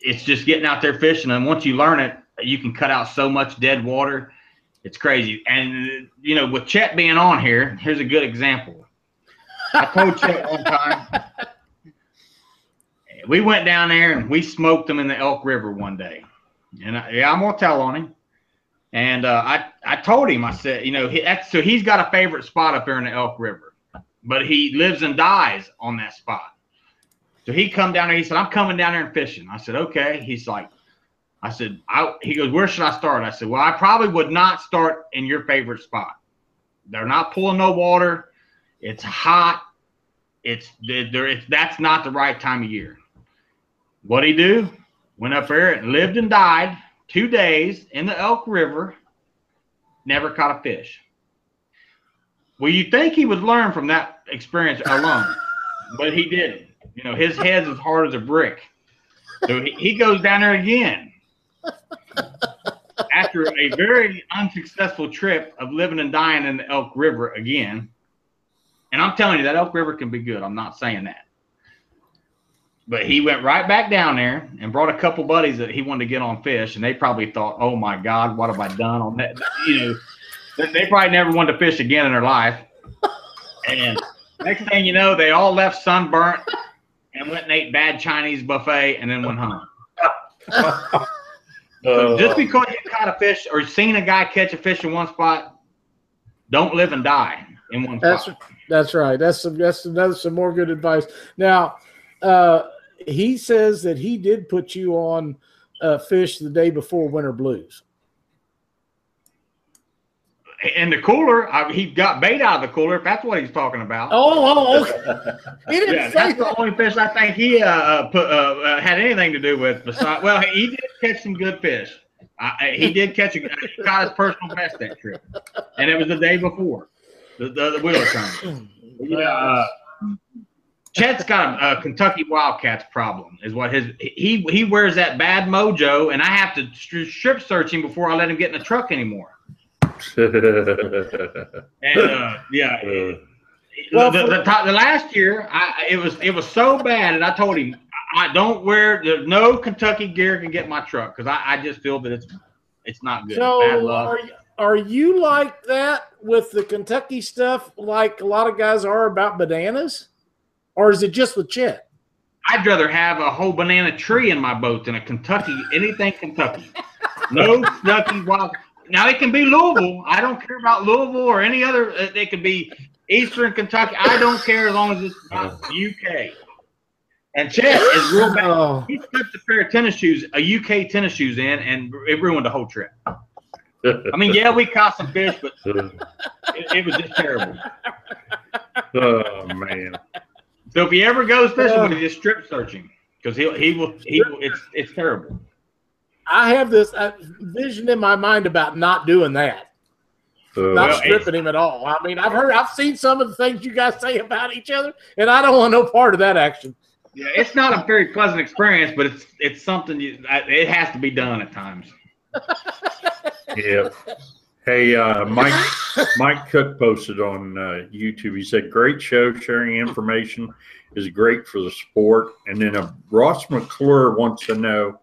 it's just getting out there fishing. And once you learn it, you can cut out so much dead water. It's crazy. And, you know, with Chet being on here, here's a good example. I told Chet one time, we went down there and we smoked them in the Elk River one day. And I, yeah, I'm going to tell on him. And uh, I, I told him, I said, you know, he, that's, so he's got a favorite spot up there in the Elk River, but he lives and dies on that spot. So he come down there. He said, I'm coming down there and fishing. I said, okay. He's like, I said, I, he goes, where should I start? I said, well, I probably would not start in your favorite spot. They're not pulling no water. It's hot. It's, there. It's that's not the right time of year. What'd he do? Went up there and lived and died two days in the Elk River. Never caught a fish. Well, you think he would learn from that experience alone, but he didn't. You know, his head's as hard as a brick. So he, he goes down there again. After a very unsuccessful trip of living and dying in the Elk River again. And I'm telling you, that Elk River can be good. I'm not saying that. But he went right back down there and brought a couple buddies that he wanted to get on fish. And they probably thought, oh, my God, what have I done on that? You know, they probably never wanted to fish again in their life. And next thing you know, they all left sunburnt and went and ate bad Chinese buffet and then went home. So just because you caught a fish or seen a guy catch a fish in one spot, don't live and die in one that's, spot. That's right. That's some, that's another some more good advice. Now, uh, he says that he did put you on uh, fish the day before Winter Blues. And the cooler, I, he got bait out of the cooler, if that's what he's talking about. Oh, oh okay. He didn't yeah, say that's that. The only fish I think he uh, put, uh, uh, had anything to do with. Besides, well, he did catch some good fish. I, he did catch a he got his personal best that trip, and it was the day before the the, the wheeler tournament. Yeah, uh, Chet's got a, a Kentucky Wildcats problem, is what his he he wears that bad mojo, and I have to strip search him before I let him get in the truck anymore. and uh, yeah, well, the, the, the last year I, it was it was so bad, and I told him I don't wear no Kentucky gear can get my truck because I, I just feel that it's it's not good. So bad luck. Are, are you like that with the Kentucky stuff, like a lot of guys are about bananas, or is it just with Chet? I'd rather have a whole banana tree in my boat than a Kentucky anything Kentucky. No Kentucky wild. Now, it can be Louisville. I don't care about Louisville or any other. It could be Eastern Kentucky. I don't care as long as it's not U K. And Chet is real bad. Oh. He slipped a pair of tennis shoes, a U K tennis shoes in, and it ruined the whole trip. I mean, yeah, we caught some fish, but it, it was just terrible. Oh, man. So if he ever goes fishing, oh. just strip searching because he he will he will, it's it's terrible. I have this uh, vision in my mind about not doing that, uh, not well, stripping him at all. I mean, I've heard, I've seen some of the things you guys say about each other, and I don't want no part of that action. Yeah, it's not a very pleasant experience, but it's it's something you, it has to be done at times. Yeah. Hey, uh, Mike Mike Cook posted on uh, YouTube. He said, "Great show, sharing information is great for the sport." And then a Ross McClure wants to know.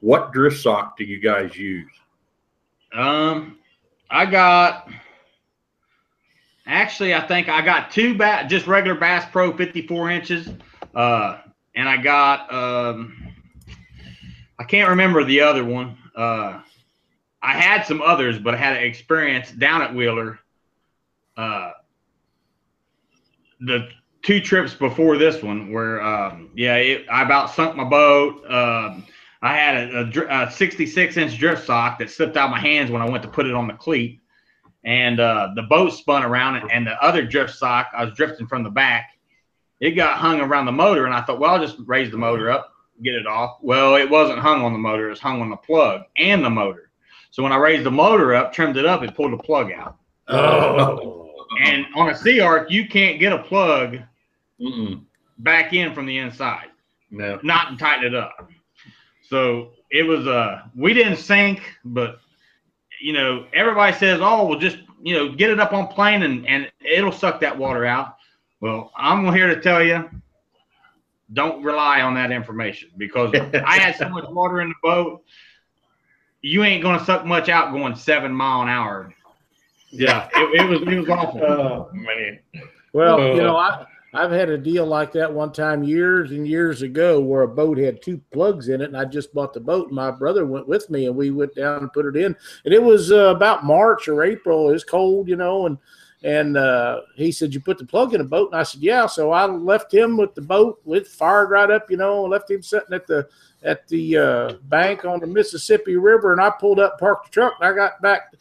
What drift sock do you guys use? Um, I got actually, I think I got two bass, just regular Bass Pro fifty-four inches. Uh, and I got, um, I can't remember the other one. Uh, I had some others, but I had an experience down at Wheeler. Uh, the two trips before this one where, um, yeah, it, I about sunk my boat. Um, I had a, a, a sixty-six inch drift sock that slipped out of my hands when I went to put it on the cleat, and uh, the boat spun around, and, and the other drift sock, I was drifting from the back. It got hung around the motor, and I thought, well, I'll just raise the motor up, get it off. Well, it wasn't hung on the motor. It was hung on the plug and the motor. So when I raised the motor up, trimmed it up, it pulled the plug out. Oh. Uh-huh. And on a Sea Arc, you can't get a plug Mm-mm. back in from the inside. No. Not and tighten it up. So it was uh we didn't sink, but you know, everybody says, oh, well, just, you know, get it up on plane and, and it'll suck that water out. Well, I'm here to tell you, don't rely on that information, because I had so much water in the boat, you ain't going to suck much out going seven mile an hour. Yeah, it, it was it was awful. Oh, man. Well, oh. you know, I, I've had a deal like that one time years and years ago where a boat had two plugs in it, and I just bought the boat, and my brother went with me, and we went down and put it in. And it was uh, about March or April. It was cold, you know, and And uh, he said, you put the plug in a boat? And I said, yeah. So I left him with the boat, with fired right up, you know, left him sitting at the at the uh, bank on the Mississippi River. And I pulled up, parked the truck, and I got back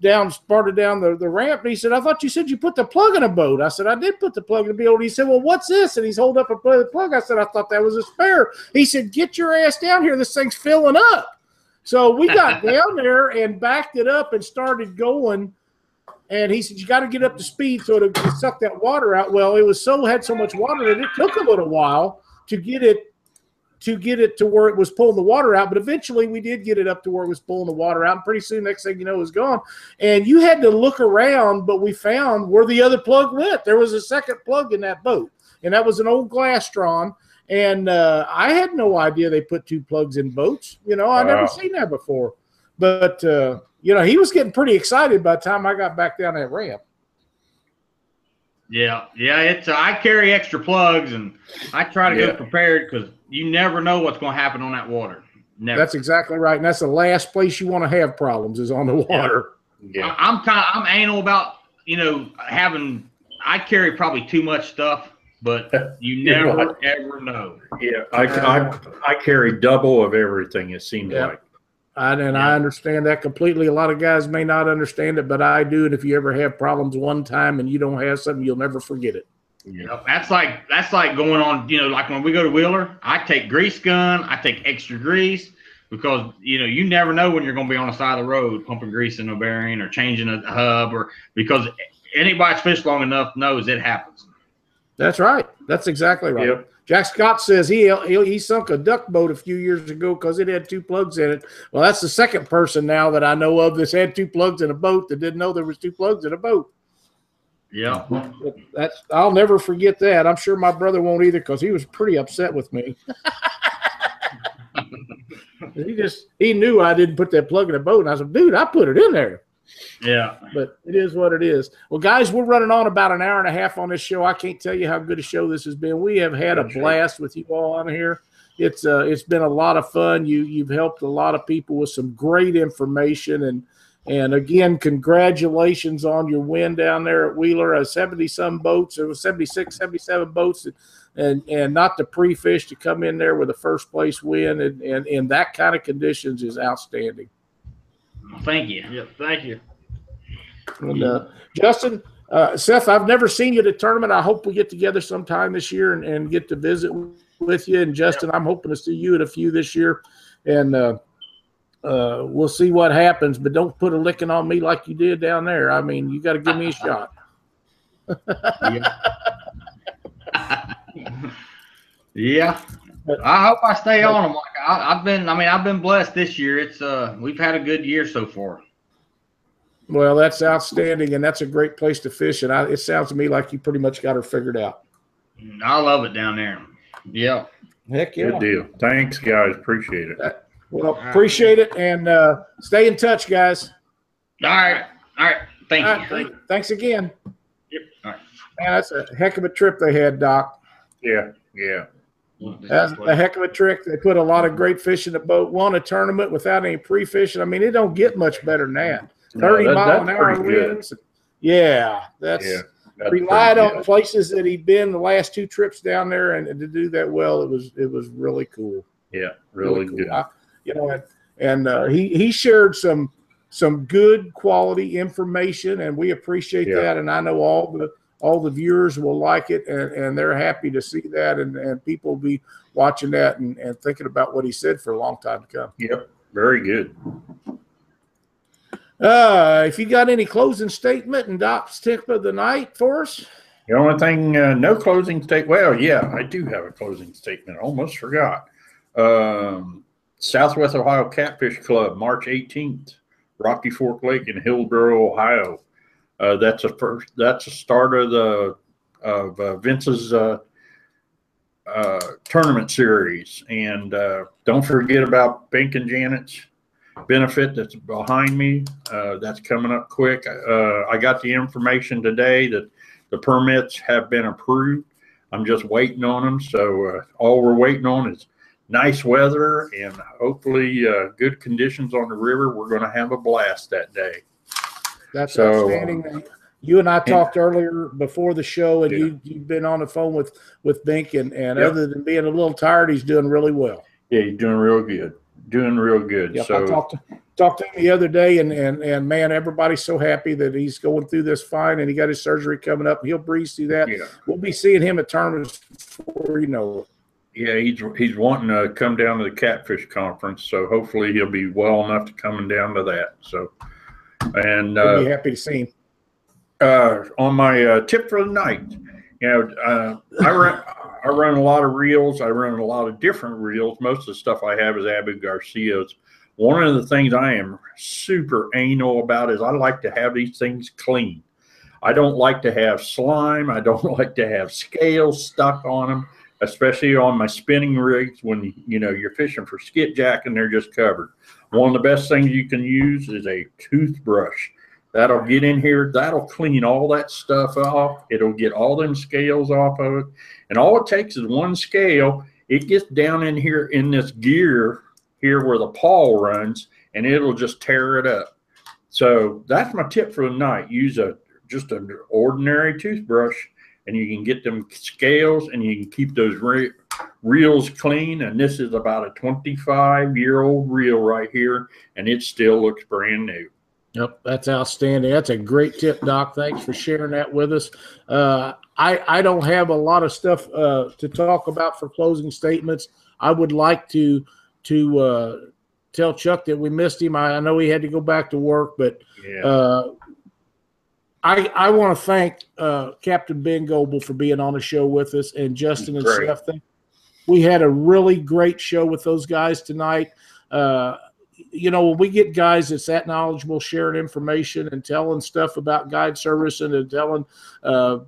down, started down the, the ramp. And he said, I thought you said you put the plug in a boat. I said, I did put the plug in a boat. He said, well, what's this? And he's holding up a plug. I said, I thought that was a spare. He said, get your ass down here. This thing's filling up. So we got down there and backed it up and started going. And he said, you got to get up to speed so to suck that water out. Well, it was so had so much water that it took a little while to get it to get it to where it was pulling the water out. But eventually we did get it up to where it was pulling the water out. And pretty soon, next thing you know, it was gone. And you had to look around, but we found where the other plug went. There was a second plug in that boat, and that was an old Glastron. And uh, I had no idea they put two plugs in boats. You know, I'd wow. never seen that before. But uh, you know, he was getting pretty excited by the time I got back down that ramp. Yeah, yeah. It's uh, I carry extra plugs, and I try to yeah. get prepared, because you never know what's going to happen on that water. Never. That's exactly right, and that's the last place you want to have problems is on the water. Yeah, yeah. I, I'm kind of I'm anal about you know having. I carry probably too much stuff, but you never right. ever know. Yeah, I, I I carry double of everything. It seems yeah. like. I, and yeah. I understand that completely. A lot of guys may not understand it, but I do. And if you ever have problems one time and you don't have something, you'll never forget it. You know, that's like that's like going on, you know, like when we go to Wheeler, I take grease gun, I take extra grease, because, you know, you never know when you're going to be on the side of the road pumping grease in a bearing or changing a hub, or because anybody's fished long enough knows it happens. That's right. That's exactly right. Yep. Jack Scott says he, he he sunk a duck boat a few years ago because it had two plugs in it. Well, that's the second person now that I know of that's had two plugs in a boat that didn't know there was two plugs in a boat. Yeah. That's, I'll never forget that. I'm sure my brother won't either, because he was pretty upset with me. he just he knew I didn't put that plug in a boat, and I said, dude, I put it in there. Yeah, but it is what it is. Well, guys, we're running on about an hour and a half on this show. I can't tell you how good a show this has been. We have had a blast with you all on here. It's uh, it's been a lot of fun. You you've helped a lot of people with some great information, and and again, congratulations on your win down there at Wheeler. Uh, seventy some boats. There was seventy-six, seventy-seven boats, and and, and not to pre-fish, to come in there with a first place win, and and in that kind of conditions is outstanding. Thank you. Yeah, thank you. And, uh, Justin, uh, Seth, I've never seen you at a tournament. I hope we get together sometime this year and, and get to visit with you. And Justin, yeah. I'm hoping to see you at a few this year. And uh, uh, we'll see what happens. But don't put a licking on me like you did down there. I mean, you got to give me a shot. yeah. yeah. I hope I stay on them. Like I, I've been, I mean, I've been blessed this year. It's uh, we've had a good year so far. Well, that's outstanding, and that's a great place to fish. And I, it sounds to me like you pretty much got her figured out. I love it down there. Yeah, heck yeah. Good deal. Thanks, guys. Appreciate it. Uh, well, appreciate it, and uh, stay in touch, guys. All right, all right. Thank all right. you. Thanks. Thanks again. Yep. All right. Man, that's a heck of a trip they had, Doc. Yeah. Yeah. That's a heck of a trick. They put a lot of great fish in the boat. Won a tournament without any pre-fishing. I mean, it don't get much better than that. Thirty no, that, mile an hour winds. Good. Yeah, that's, yeah, that's relied on good. Places that he'd been the last two trips down there, and, and to do that well, it was it was really cool. Yeah, really, really cool. Good. I, you know, and, and uh, he he shared some some good quality information, and we appreciate yeah. that. And I know all the. All the viewers will like it, and, and they're happy to see that, and, and people will be watching that and, and thinking about what he said for a long time to come. Yep, very good. Uh, if you got any closing statement and Doc's tip of the night for us? The only thing, uh, no closing statement. Well, yeah, I do have a closing statement. I almost forgot. Um, Southwest Ohio Catfish Club, March eighteenth, Rocky Fork Lake in Hillsboro, Ohio. Uh, that's a first. That's the start of the of uh, Vince's uh, uh, tournament series, and uh, don't forget about Bank and Janet's benefit that's behind me. Uh, that's coming up quick. Uh, I got the information today that the permits have been approved. I'm just waiting on them. So uh, all we're waiting on is nice weather and hopefully uh, good conditions on the river. We're going to have a blast that day. That's so outstanding. Um, you and I talked and, earlier before the show, and yeah. you, you've been on the phone with, with Bink, and, and yep. other than being a little tired, he's doing really well. Yeah, he's doing real good. Doing real good. Yep, so I talked to, talked to him the other day, and, and, and, man, everybody's so happy that he's going through this fine, and he got his surgery coming up. He'll breeze through that. Yeah. We'll be seeing him at tournaments before you know it. Yeah, he's, he's wanting to come down to the Catfish Conference, so hopefully he'll be well enough to coming down to that. So, and uh, be happy to see him. Uh, on my uh, tip for the night, you know, uh, I run I run a lot of reels. I run a lot of different reels. Most of the stuff I have is Abu Garcia's. One of the things I am super anal about is I like to have these things clean. I don't like to have slime. I don't like to have scales stuck on them, especially on my spinning rigs when, you know, you're fishing for skipjack and they're just covered. One of the best things you can use is a toothbrush. That'll get in here. That'll clean all that stuff off. It'll get all them scales off of it. And all it takes is one scale. It gets down in here in this gear here where the pawl runs, and it'll just tear it up. So that's my tip for the night. Use a just an ordinary toothbrush, and you can get them scales, and you can keep those re reels clean. And this is about a twenty-five-year-old reel right here, and it still looks brand new. Yep, that's outstanding. That's a great tip, Doc. Thanks for sharing that with us. Uh, I, I don't have a lot of stuff uh, to talk about for closing statements. I would like to to uh, tell Chuck that we missed him. I, I know he had to go back to work, but yeah. uh, I I want to thank uh, Captain Ben Goldbull for being on the show with us, and Justin and Seth. We had a really great show with those guys tonight. Uh, You know, when we get guys that's that knowledgeable, sharing information and telling stuff about guide service and telling uh,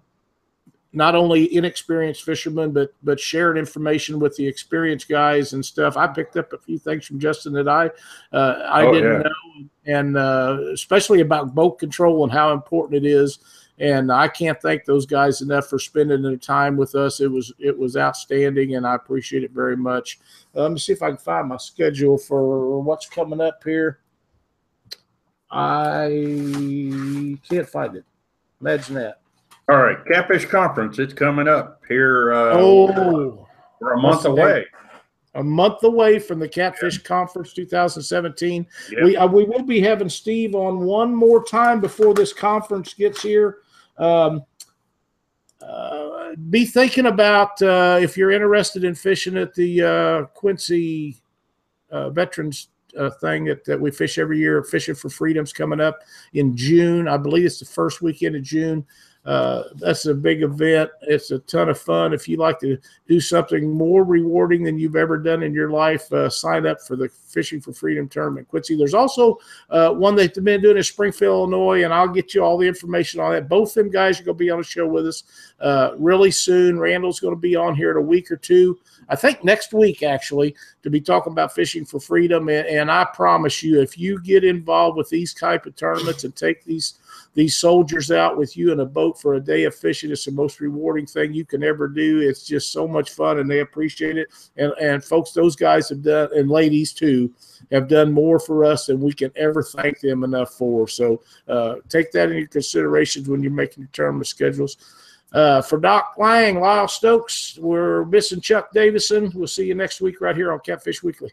not only inexperienced fishermen, but but sharing information with the experienced guys and stuff. I picked up a few things from Justin that I uh, I oh, didn't yeah. know, and uh, especially about boat control and how important it is. And I can't thank those guys enough for spending their time with us. It was it was outstanding, and I appreciate it very much. Uh, let me see if I can find my schedule for what's coming up here. I can't find it. Imagine that. All right, Catfish Conference. It's coming up here. Uh, oh, we're a month away. A month away from the Catfish yeah. Conference two thousand seventeen. Yeah. We uh, we will be having Steve on one more time before this conference gets here. Um, uh, be thinking about uh, if you're interested in fishing at the uh, Quincy uh, Veterans uh, thing that, that we fish every year. Fishing for Freedom's coming up in June. I believe it's the first weekend of June. Uh, that's a big event. It's a ton of fun. If you like to do something more rewarding than you've ever done in your life, uh, sign up for the Fishing for Freedom tournament, Quincy. There's also uh, one they've been doing in Springfield, Illinois, and I'll get you all the information on that. Both them guys are going to be on the show with us uh, really soon. Randall's going to be on here in a week or two, I think next week actually, to be talking about Fishing for Freedom. And, and I promise you, if you get involved with these type of tournaments and take these these soldiers out with you in a boat for a day of fishing, it's the most rewarding thing you can ever do. It's just so much fun, and they appreciate it. And, and folks, those guys have done, and ladies too, have done more for us than we can ever thank them enough for. So uh, take that into consideration when you're making your tournament schedules. Uh, for Doc Lang, Lyle Stokes, we're missing Chuck Davidson. We'll see you next week right here on Catfish Weekly.